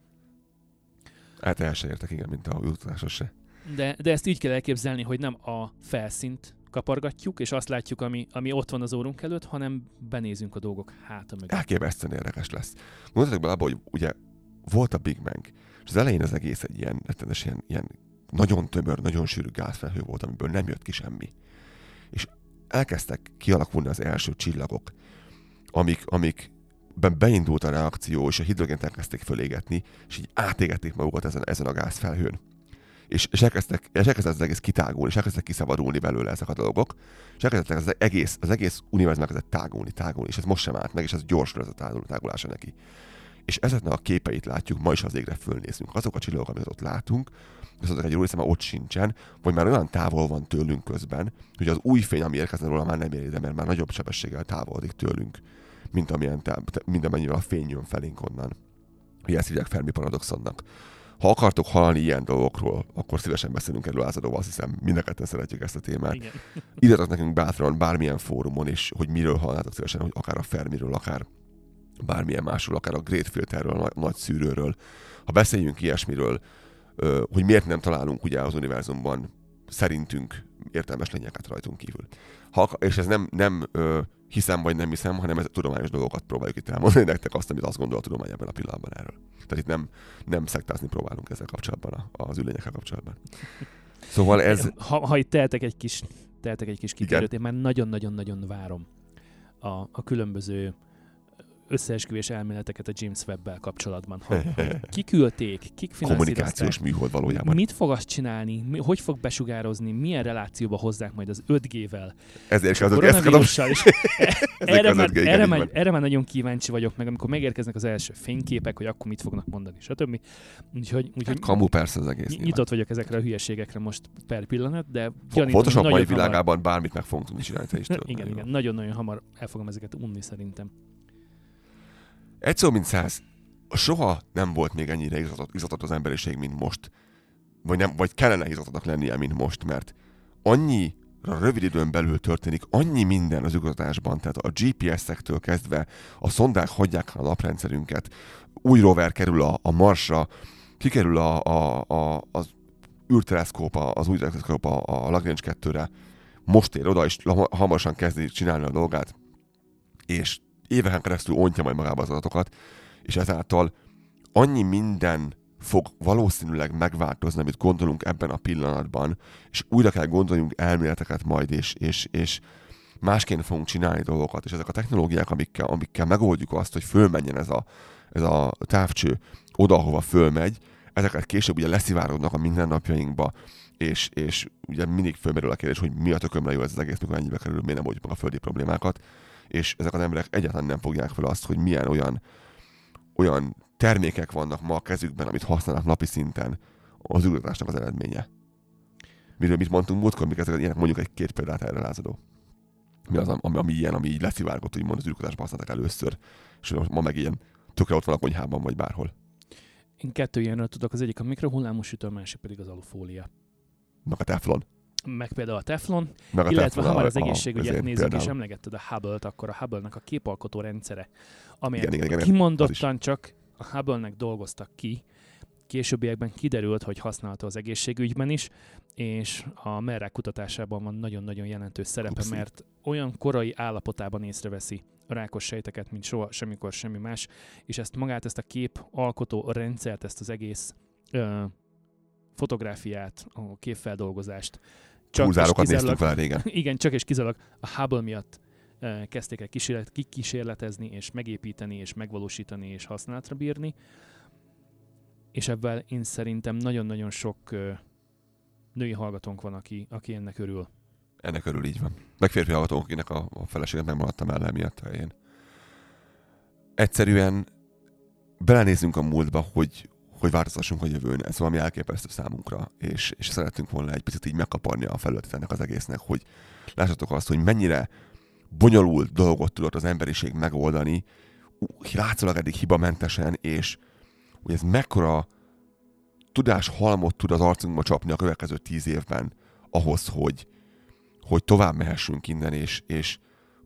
Hát el sem értek, igen, mint a utazásos se. De, de ezt így kell elképzelni, hogy nem a felszínt kapargatjuk, és azt látjuk, ami, ami ott van az órunk előtt, hanem benézünk a dolgok háta mögött. Elképesztően érdekes lesz. Gondoljatok bele abba, hogy ugye volt a Big Bang, és az elején az egész egy ilyen, ilyen, ilyen nagyon tömör, nagyon sűrű gázfelhő volt, amiből nem jött ki semmi. És elkezdtek kialakulni az első csillagok, amik, amikben beindult a reakció, és a hidrogént elkezdték fölégetni, és így átégették magukat ezen, ezen a gázfelhőn. És, és, elkezdtek, és elkezdett az egész kitágulni, és elkezdtek kiszabadulni belőle ezek a dolgok, és elkezdtek az egész, az egész univerzum elkezdett tágulni, tágulni, és ez most sem állt meg, és ez gyorsul ez a tágulása neki. És ezeknek a képeit látjuk, ma is az égre fölnézünk. Azok a csillagok, amit ott látunk, viszont egy jó része már ott sincsen, vagy már olyan távol van tőlünk közben, hogy az új fény, ami érkezne róla, már nem ér ide, mert már nagyobb sebességgel távolodik tőlünk, mint, amilyen táv- mint amennyivel a fény jön felénk onnan. Ezt hívják Fermi paradoxonnak. Ha akartok hallani ilyen dolgokról, akkor szívesen beszélünk erről Lázadóval, azt hiszem mindenketten szeretjük ezt a témát. Írjatok nekünk bátran, bármilyen fórumon is, hogy miről hallnátok szívesen, hogy akár a Fermiről, akár bármilyen másról, akár a Great Filterről, a nagy szűrőről. Ha beszéljünk ilyesmiről, hogy miért nem találunk ugye az univerzumban szerintünk értelmes lényeket rajtunk kívül. Ha, és ez nem, nem hiszem vagy nem hiszem, hanem ez tudományos dolgokat próbáljuk itt elmondani nektek azt, amit azt gondol a tudomány ebben a pillanatban erről. Tehát itt nem, nem szektázni próbálunk ezzel kapcsolatban, az űrlényekkel kapcsolatban. Szóval ez... Ha, ha itt tehetek egy kis, tehetek egy kis kitérőt, én már nagyon-nagyon-nagyon várom a, a különböző összeesküvés elméleteket a James Webb-el kapcsolatban. Hogy, hogy kiküldték, kik finanszírozták. Kommunikációs műhold valójában. Mit fog azt csinálni, mi, hogy fog besugározni, milyen relációba hozzák majd az öt G-vel. Ezért az öt G-vel. Erre már nagyon kíváncsi vagyok meg, amikor megérkeznek az első fényképek, hogy akkor mit fognak mondani, stb. Úgyhogy, úgyhogy kamu persze az egész. Nyitott nyilván vagyok ezekre a hülyeségekre most per pillanat, de... Pontosan a mai világában hamar... bármit meg fogunk tudni csinálni. Igen, igen. Nagyon-nagyon hamar el fogom ezeket unni szerintem. Egy szó, mint száz. Soha nem volt még ennyire izgatott az emberiség, mint most. Vagy, nem, vagy kellene izgatottak lennie, mint most, mert annyi rövid időn belül történik annyi minden az űrkutatásban, tehát a gé pé es-ektől kezdve a szondák hagyják a naprendszerünket, új rover kerül a, a Marsra, kikerül a, a, a, az űrteleszkóp, az új teleszkóp a, a Lagrange kettőre, most ér oda, és hamarosan kezdi csinálni a dolgát, és éveken keresztül ontja majd magába az adatokat, és ezáltal annyi minden fog valószínűleg megváltozni, amit gondolunk ebben a pillanatban, és újra kell gondoljunk elméleteket majd, és, és, és másként fogunk csinálni dolgokat, és ezek a technológiák, amikkel, amikkel megoldjuk azt, hogy fölmenjen ez a, ez a távcső oda, ahova fölmegy, ezeket később ugye leszivárodnak a mindennapjainkba, és, és ugye mindig fölmerül a kérdés, hogy mi a tökömre jó ez az egész, mikor ennyibe kerül, miért nem oldjuk meg a földi problémákat, és ezek az emberek egyáltalán nem fogják fel azt, hogy milyen olyan, olyan termékek vannak ma a kezükben, amit használnak napi szinten az űrkutatásnak az eredménye. Miről mit mondtunk múltkor, mik ezek ilyenek, mondjuk egy-két példát erre lázadó. Mi az, ami, ami ilyen, ami így leszivárgott, úgymond az űrkutatásban használtak először, és ma meg ilyen tökre ott van a konyhában, vagy bárhol. Én kettő ilyenről tudok, az egyik a mikrohullámos ütő, a másik pedig az alufólia. Meg a Teflon. Meg például a Teflon, a illetve Teflon, ha már az egészségügyet nézzük, és emlegetted a Hubble-t, akkor a Hubble-nek a képalkotó rendszere, amelyet igen, igen, igen, kimondottan csak a Hubble-nek dolgoztak ki, későbbiekben kiderült, hogy használható az egészségügyben is, és a merrák kutatásában van nagyon-nagyon jelentős szerepe, Upszi. mert olyan korai állapotában észreveszi a rákos sejteket, mint soha, semmikor, semmi más, és ezt magát, ezt a kép alkotó rendszert, ezt az egész ö, fotográfiát, a képfeldolgozást, csak húzárokat néztünk fel régen. Igen, csak és kizárólag a Hubble miatt uh, kezdték el kísérlet, kikísérletezni, és megépíteni, és megvalósítani, és használatra bírni. És ebben én szerintem nagyon-nagyon sok uh, női hallgatónk van, aki, aki ennek örül. Ennek örül, így van. Meg férfi hallgatónk, akinek a, a feleséget megmaradta mellé miatt helyén. Egyszerűen belenézünk a múltba, hogy hogy változtassunk a jövőn, ez valami elképesztő számunkra, és, és szeretünk volna egy picit így megkaparni a felületet ennek az egésznek, hogy lássatok azt, hogy mennyire bonyolult dolgot tudott az emberiség megoldani, látszólag eddig hibamentesen, és hogy ez mekkora tudáshalmot tud az arcunkba csapni a következő tíz évben ahhoz, hogy, hogy tovább mehessünk innen, és, és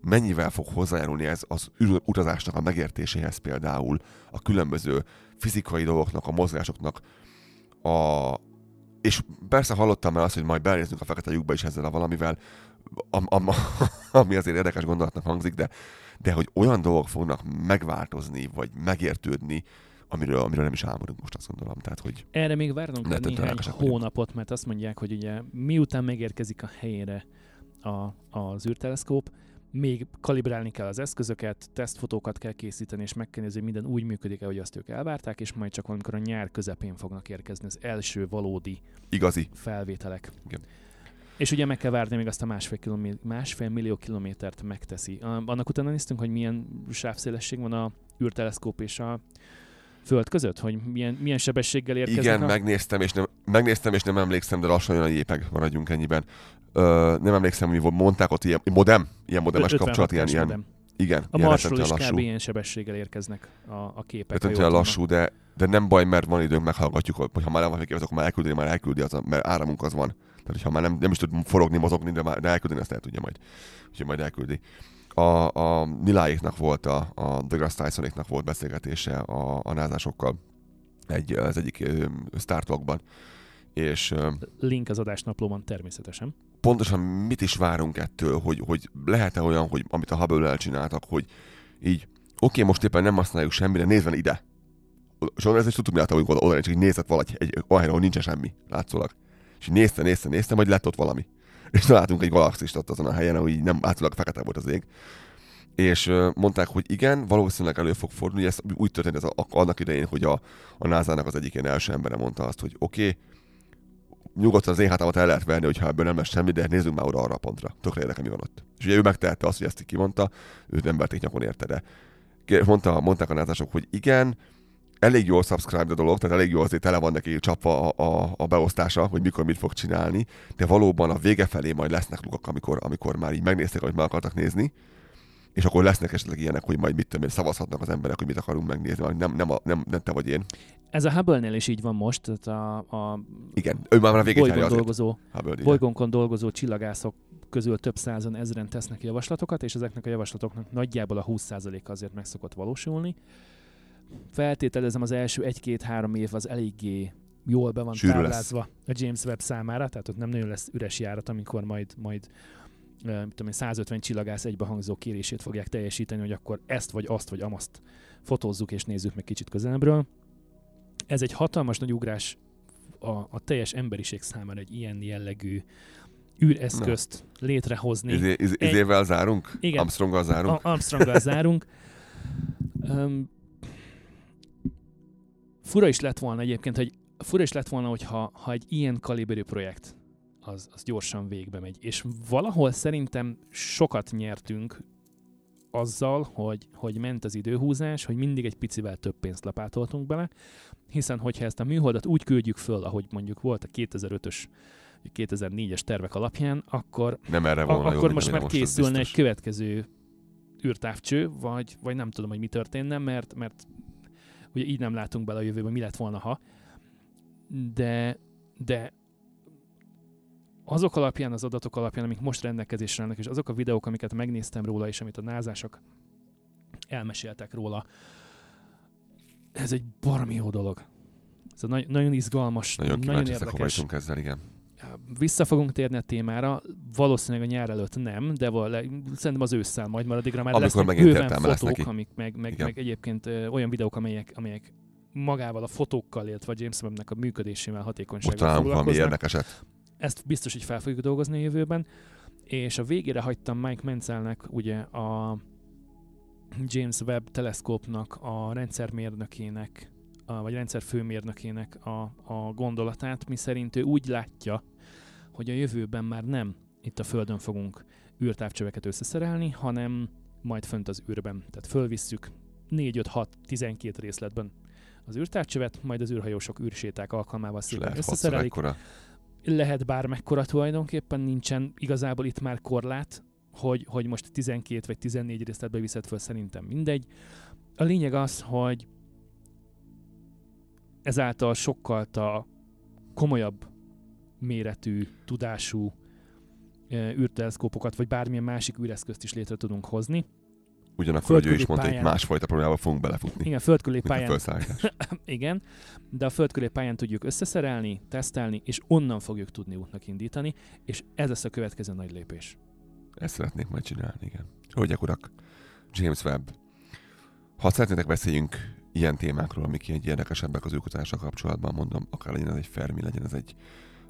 mennyivel fog hozzájárulni ez az utazásnak a megértéséhez például, a különböző fizikai dolgoknak, a mozgásoknak, a... és persze hallottam már azt, hogy majd belenézzünk a fekete lyukba is ezzel a valamivel, am, am, ami azért érdekes gondolatnak hangzik, de, de hogy olyan dolgok fognak megváltozni, vagy megértődni, amiről, amiről nem is álmodunk most, azt gondolom. Tehát, hogy erre még várnunk kell néhány hónapot, mert azt mondják, hogy ugye miután megérkezik a helyére a, az űrteleszkóp, még kalibrálni kell az eszközöket, tesztfotókat kell készíteni, és meg kell nézni, hogy minden úgy működik-e, hogy azt ők elvárták, és majd csak valamikor a nyár közepén fognak érkezni az első valódi igazi felvételek. Igen. És ugye meg kell várni, még azt a másfél, kilomé- másfél millió kilométert megteszi. Annak utána néztünk, hogy milyen sávszélesség van a űrteleszkóp és a Föld között, hogy milyen, milyen sebességgel érkeznek. Igen, a... megnéztem, és nem, megnéztem, és nem emlékszem, de lassan jön a jépeg, maradjunk ennyiben. Ö, nem emlékszem, hogy mondták ott ilyen modem, ilyen modemes kapcsolat, ilyen, ilyen. Igen, a Marsról is kb. Ilyen sebességgel érkeznek a, a képek. Ötöntően lassú, de, de nem baj, mert van időnk, meghallgatjuk, hogy ha már nem van képet, akkor már elküldeni, már elküldi, az, mert áramunk az van. Tehát, ha már nem, nem is tud forogni, mozogni, de, már, de elküldeni, azt el tudja majd. Úgyhogy majd elküldi. A, a Niláéknak volt, a, a deGrasse Tysonéknak volt beszélgetése a, a názásokkal egy, az egyik Star Talkban. És link az adásnaplóban természetesen. Pontosan mit is várunk ettől, hogy, hogy lehet-e olyan, hogy amit a Hubble elcsináltak, hogy így, oké, most éppen nem használjuk semmire, nézven ide. És onnan ezt is tudtuk, mi láttam, hogy oda, oda csak így nézett valaki egy olyan, ahol nincsen semmi, látszólag. És nézte, nézte, nézte, majd lett ott valami. És találtunk egy galaxist ott azon a helyen, ahogy nem, általában fekete volt az ég, és mondták, hogy igen, valószínűleg elő fog fordulni. Ez úgy történt ez annak idején, hogy a, a nászának az egyik ilyen első embere mondta azt, hogy oké, okay, nyugodtan az én hátámat el lehet verni, hogyha ebből nem lesz semmi, de nézzünk már oda arra a pontra. Tökre érdekel, mi van ott. És ugye ő megtehette azt, hogy ezt kimondta, őt nem verték nyakon érte, de mondta, mondták a nászások, hogy igen, elég jól subscribe a dolog, tehát elég jól azért tele van neki csapva a, a, a beosztása, hogy mikor mit fog csinálni, de valóban a vége felé majd lesznek lukak, amikor, amikor már így megnézték, amit meg akartak nézni, és akkor lesznek esetleg ilyenek, hogy majd mit tudom, szavazhatnak az emberek, hogy mit akarunk megnézni, nem, nem, a, nem, nem te vagy én. Ez a Hubble-nél is így van most, tehát a, a igen, ő már a bolygón dolgozó, bolygónkon dolgozó csillagászok közül több százan ezren tesznek javaslatokat, és ezeknek a javaslatoknak nagyjából a húsz százaléka azért meg szokott valósulni. Feltételezem, az első egy-két-három év az eléggé jól be van sűrű táblázva lesz a James Webb számára, tehát ott nem nagyon lesz üres járat, amikor majd, majd tudom én, százötven csillagász egybehangzó kérését fogják teljesíteni, hogy akkor ezt vagy azt vagy amazt fotózzuk és nézzük meg kicsit közelebbről. Ez egy hatalmas nagy ugrás a, a teljes emberiség számára, egy ilyen jellegű űreszközt Na. létrehozni. Izé, iz, egy... Izével zárunk? Igen. Armstronggal zárunk? A, Armstronggal zárunk. um, Fura is lett volna egyébként, hogy fura is lett volna, hogyha ha egy ilyen kaliberű projekt az, az gyorsan végbe megy. És valahol szerintem sokat nyertünk azzal, hogy, hogy ment az időhúzás, hogy mindig egy picivel több pénzt lapátoltunk bele, hiszen hogyha ezt a műholdat úgy küldjük föl, ahogy mondjuk volt a kétezer-ötös, kétezer-négyes tervek alapján, akkor, nem erre volna a, akkor jó, most már készülne egy következő űrtávcső, vagy, vagy nem tudom, hogy mi történne, mert, mert ugye így nem látunk bele a jövőben, mi lett volna, ha. De, de azok alapján, az adatok alapján, amik most rendelkezésre állnak, és azok a videók, amiket megnéztem róla, és amit a názások elmeséltek róla, ez egy baromi jó dolog. Ez nagy, nagyon izgalmas, nagyon, nagyon érdekes. Ezzel, igen. Vissza fogunk térni a témára, valószínűleg a nyár előtt nem, de val- szerintem az ősszel majd már addigra már lesznek bőven fotók, amik meg, meg, meg egyébként ö, olyan videók, amelyek, amelyek magával a fotókkal, illetve a James Webb-nek a működésével, hatékonysággal foglalkoznak. Ezt biztos, hogy fel fogjuk dolgozni a jövőben, és a végére hagytam Mike Menzelnek, ugye a James Webb teleszkópnak, a rendszermérnökének, a, vagy rendszerfőmérnökének a, a gondolatát, miszerint ő úgy látja, hogy a jövőben már nem itt a Földön fogunk űrtávcsöveket összeszerelni, hanem majd fönt az űrben. Tehát fölvisszük négy, öt, hat, tizenkét részletben az űrtávcsövet, majd az űrhajósok űrséták alkalmával szépen összeszerelik. Lehet bármekkora tulajdonképpen, nincsen igazából itt már korlát, hogy, hogy most tizenkét vagy tizennégy részletbe viszed föl, szerintem mindegy. A lényeg az, hogy ezáltal sokkal komolyabb méretű, tudású űrteleszkópokat, vagy bármilyen másik űreszközt is létre tudunk hozni. Ugyanakkor, hogy ő is mondta, hogy másfajta problémába fogunk belefutni. Igen, földkörüli pályán. Igen, de a földkörüli pályán tudjuk összeszerelni, tesztelni, és onnan fogjuk tudni útnak indítani, és ez lesz a következő nagy lépés. Ezt szeretnék majd csinálni, igen. Hölgyek, urak, James Webb, ha szeretnétek, beszéljünk ilyen témákról, amik ilyen érdekesebbek az űrkutatással kapcsolatban, mondom, akár legyen ez egy Fermi, legyen ez egy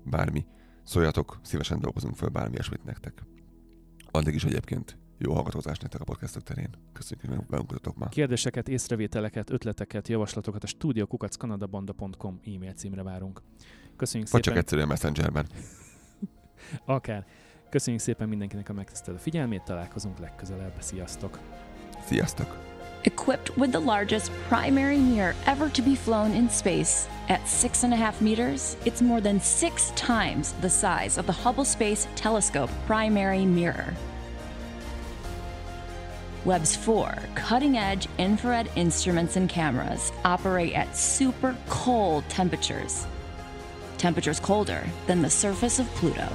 bármi. Szóljatok, szívesen dolgozunk föl bármi esmét nektek. Addig is egyébként jó hallgatózást nektek a podcastok terén. Köszönjük, hogy velünk kutatok már. Kérdéseket, észrevételeket, ötleteket, javaslatokat a studio kukac kanadabanda pont com e-mail címre várunk. Köszönjük vagy szépen. Vagy csak egyszerűen Messengerben. Akár. Köszönjük szépen mindenkinek a megtisztelő figyelmét, találkozunk legközelebb. Sziasztok! Sziasztok! Equipped with the largest primary mirror ever to be flown in space. At six and a half meters, it's more than six times the size of the Hubble Space Telescope primary mirror. Webb's four cutting-edge infrared instruments and cameras operate at super cold temperatures, temperatures colder than the surface of Pluto.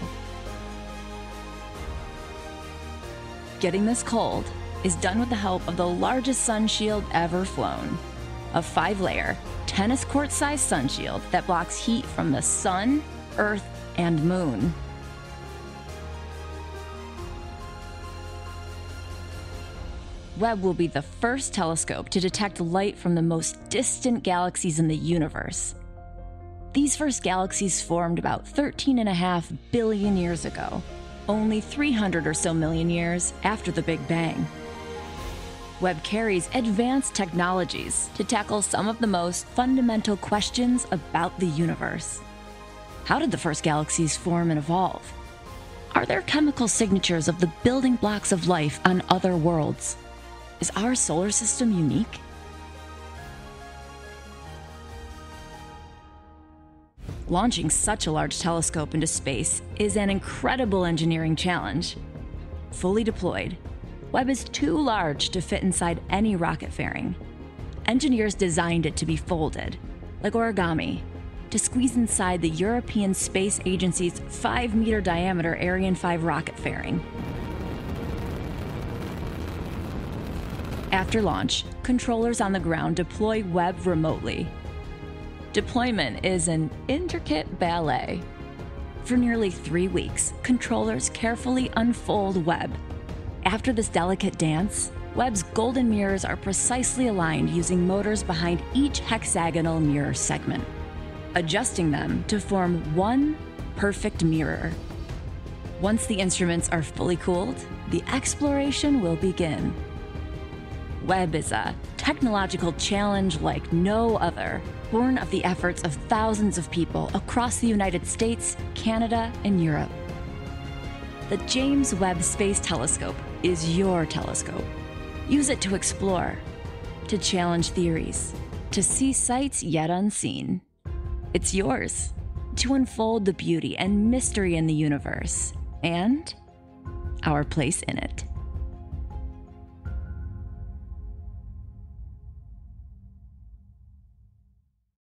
Getting this cold is done with the help of the largest sun shield ever flown, a five-layer, tennis court-sized sun shield that blocks heat from the sun, Earth, and moon. Webb will be the first telescope to detect light from the most distant galaxies in the universe. These first galaxies formed about thirteen and a half billion years ago, only three hundred or so million years after the Big Bang. Webb carries advanced technologies to tackle some of the most fundamental questions about the universe. How did the first galaxies form and evolve? Are there chemical signatures of the building blocks of life on other worlds? Is our solar system unique? Launching such a large telescope into space is an incredible engineering challenge. Fully deployed, Webb is too large to fit inside any rocket fairing. Engineers designed it to be folded, like origami, to squeeze inside the European Space Agency's five meter diameter Ariane five rocket fairing. After launch, controllers on the ground deploy Webb remotely. Deployment is an intricate ballet. For nearly three weeks, controllers carefully unfold Webb. After this delicate dance, Webb's golden mirrors are precisely aligned using motors behind each hexagonal mirror segment, adjusting them to form one perfect mirror. Once the instruments are fully cooled, the exploration will begin. Webb is a technological challenge like no other, born of the efforts of thousands of people across the United States, Canada, and Europe. The James Webb Space Telescope is your telescope. Use it to explore, to challenge theories, to see sights yet unseen. It's yours to unfold the beauty and mystery in the universe and our place in it.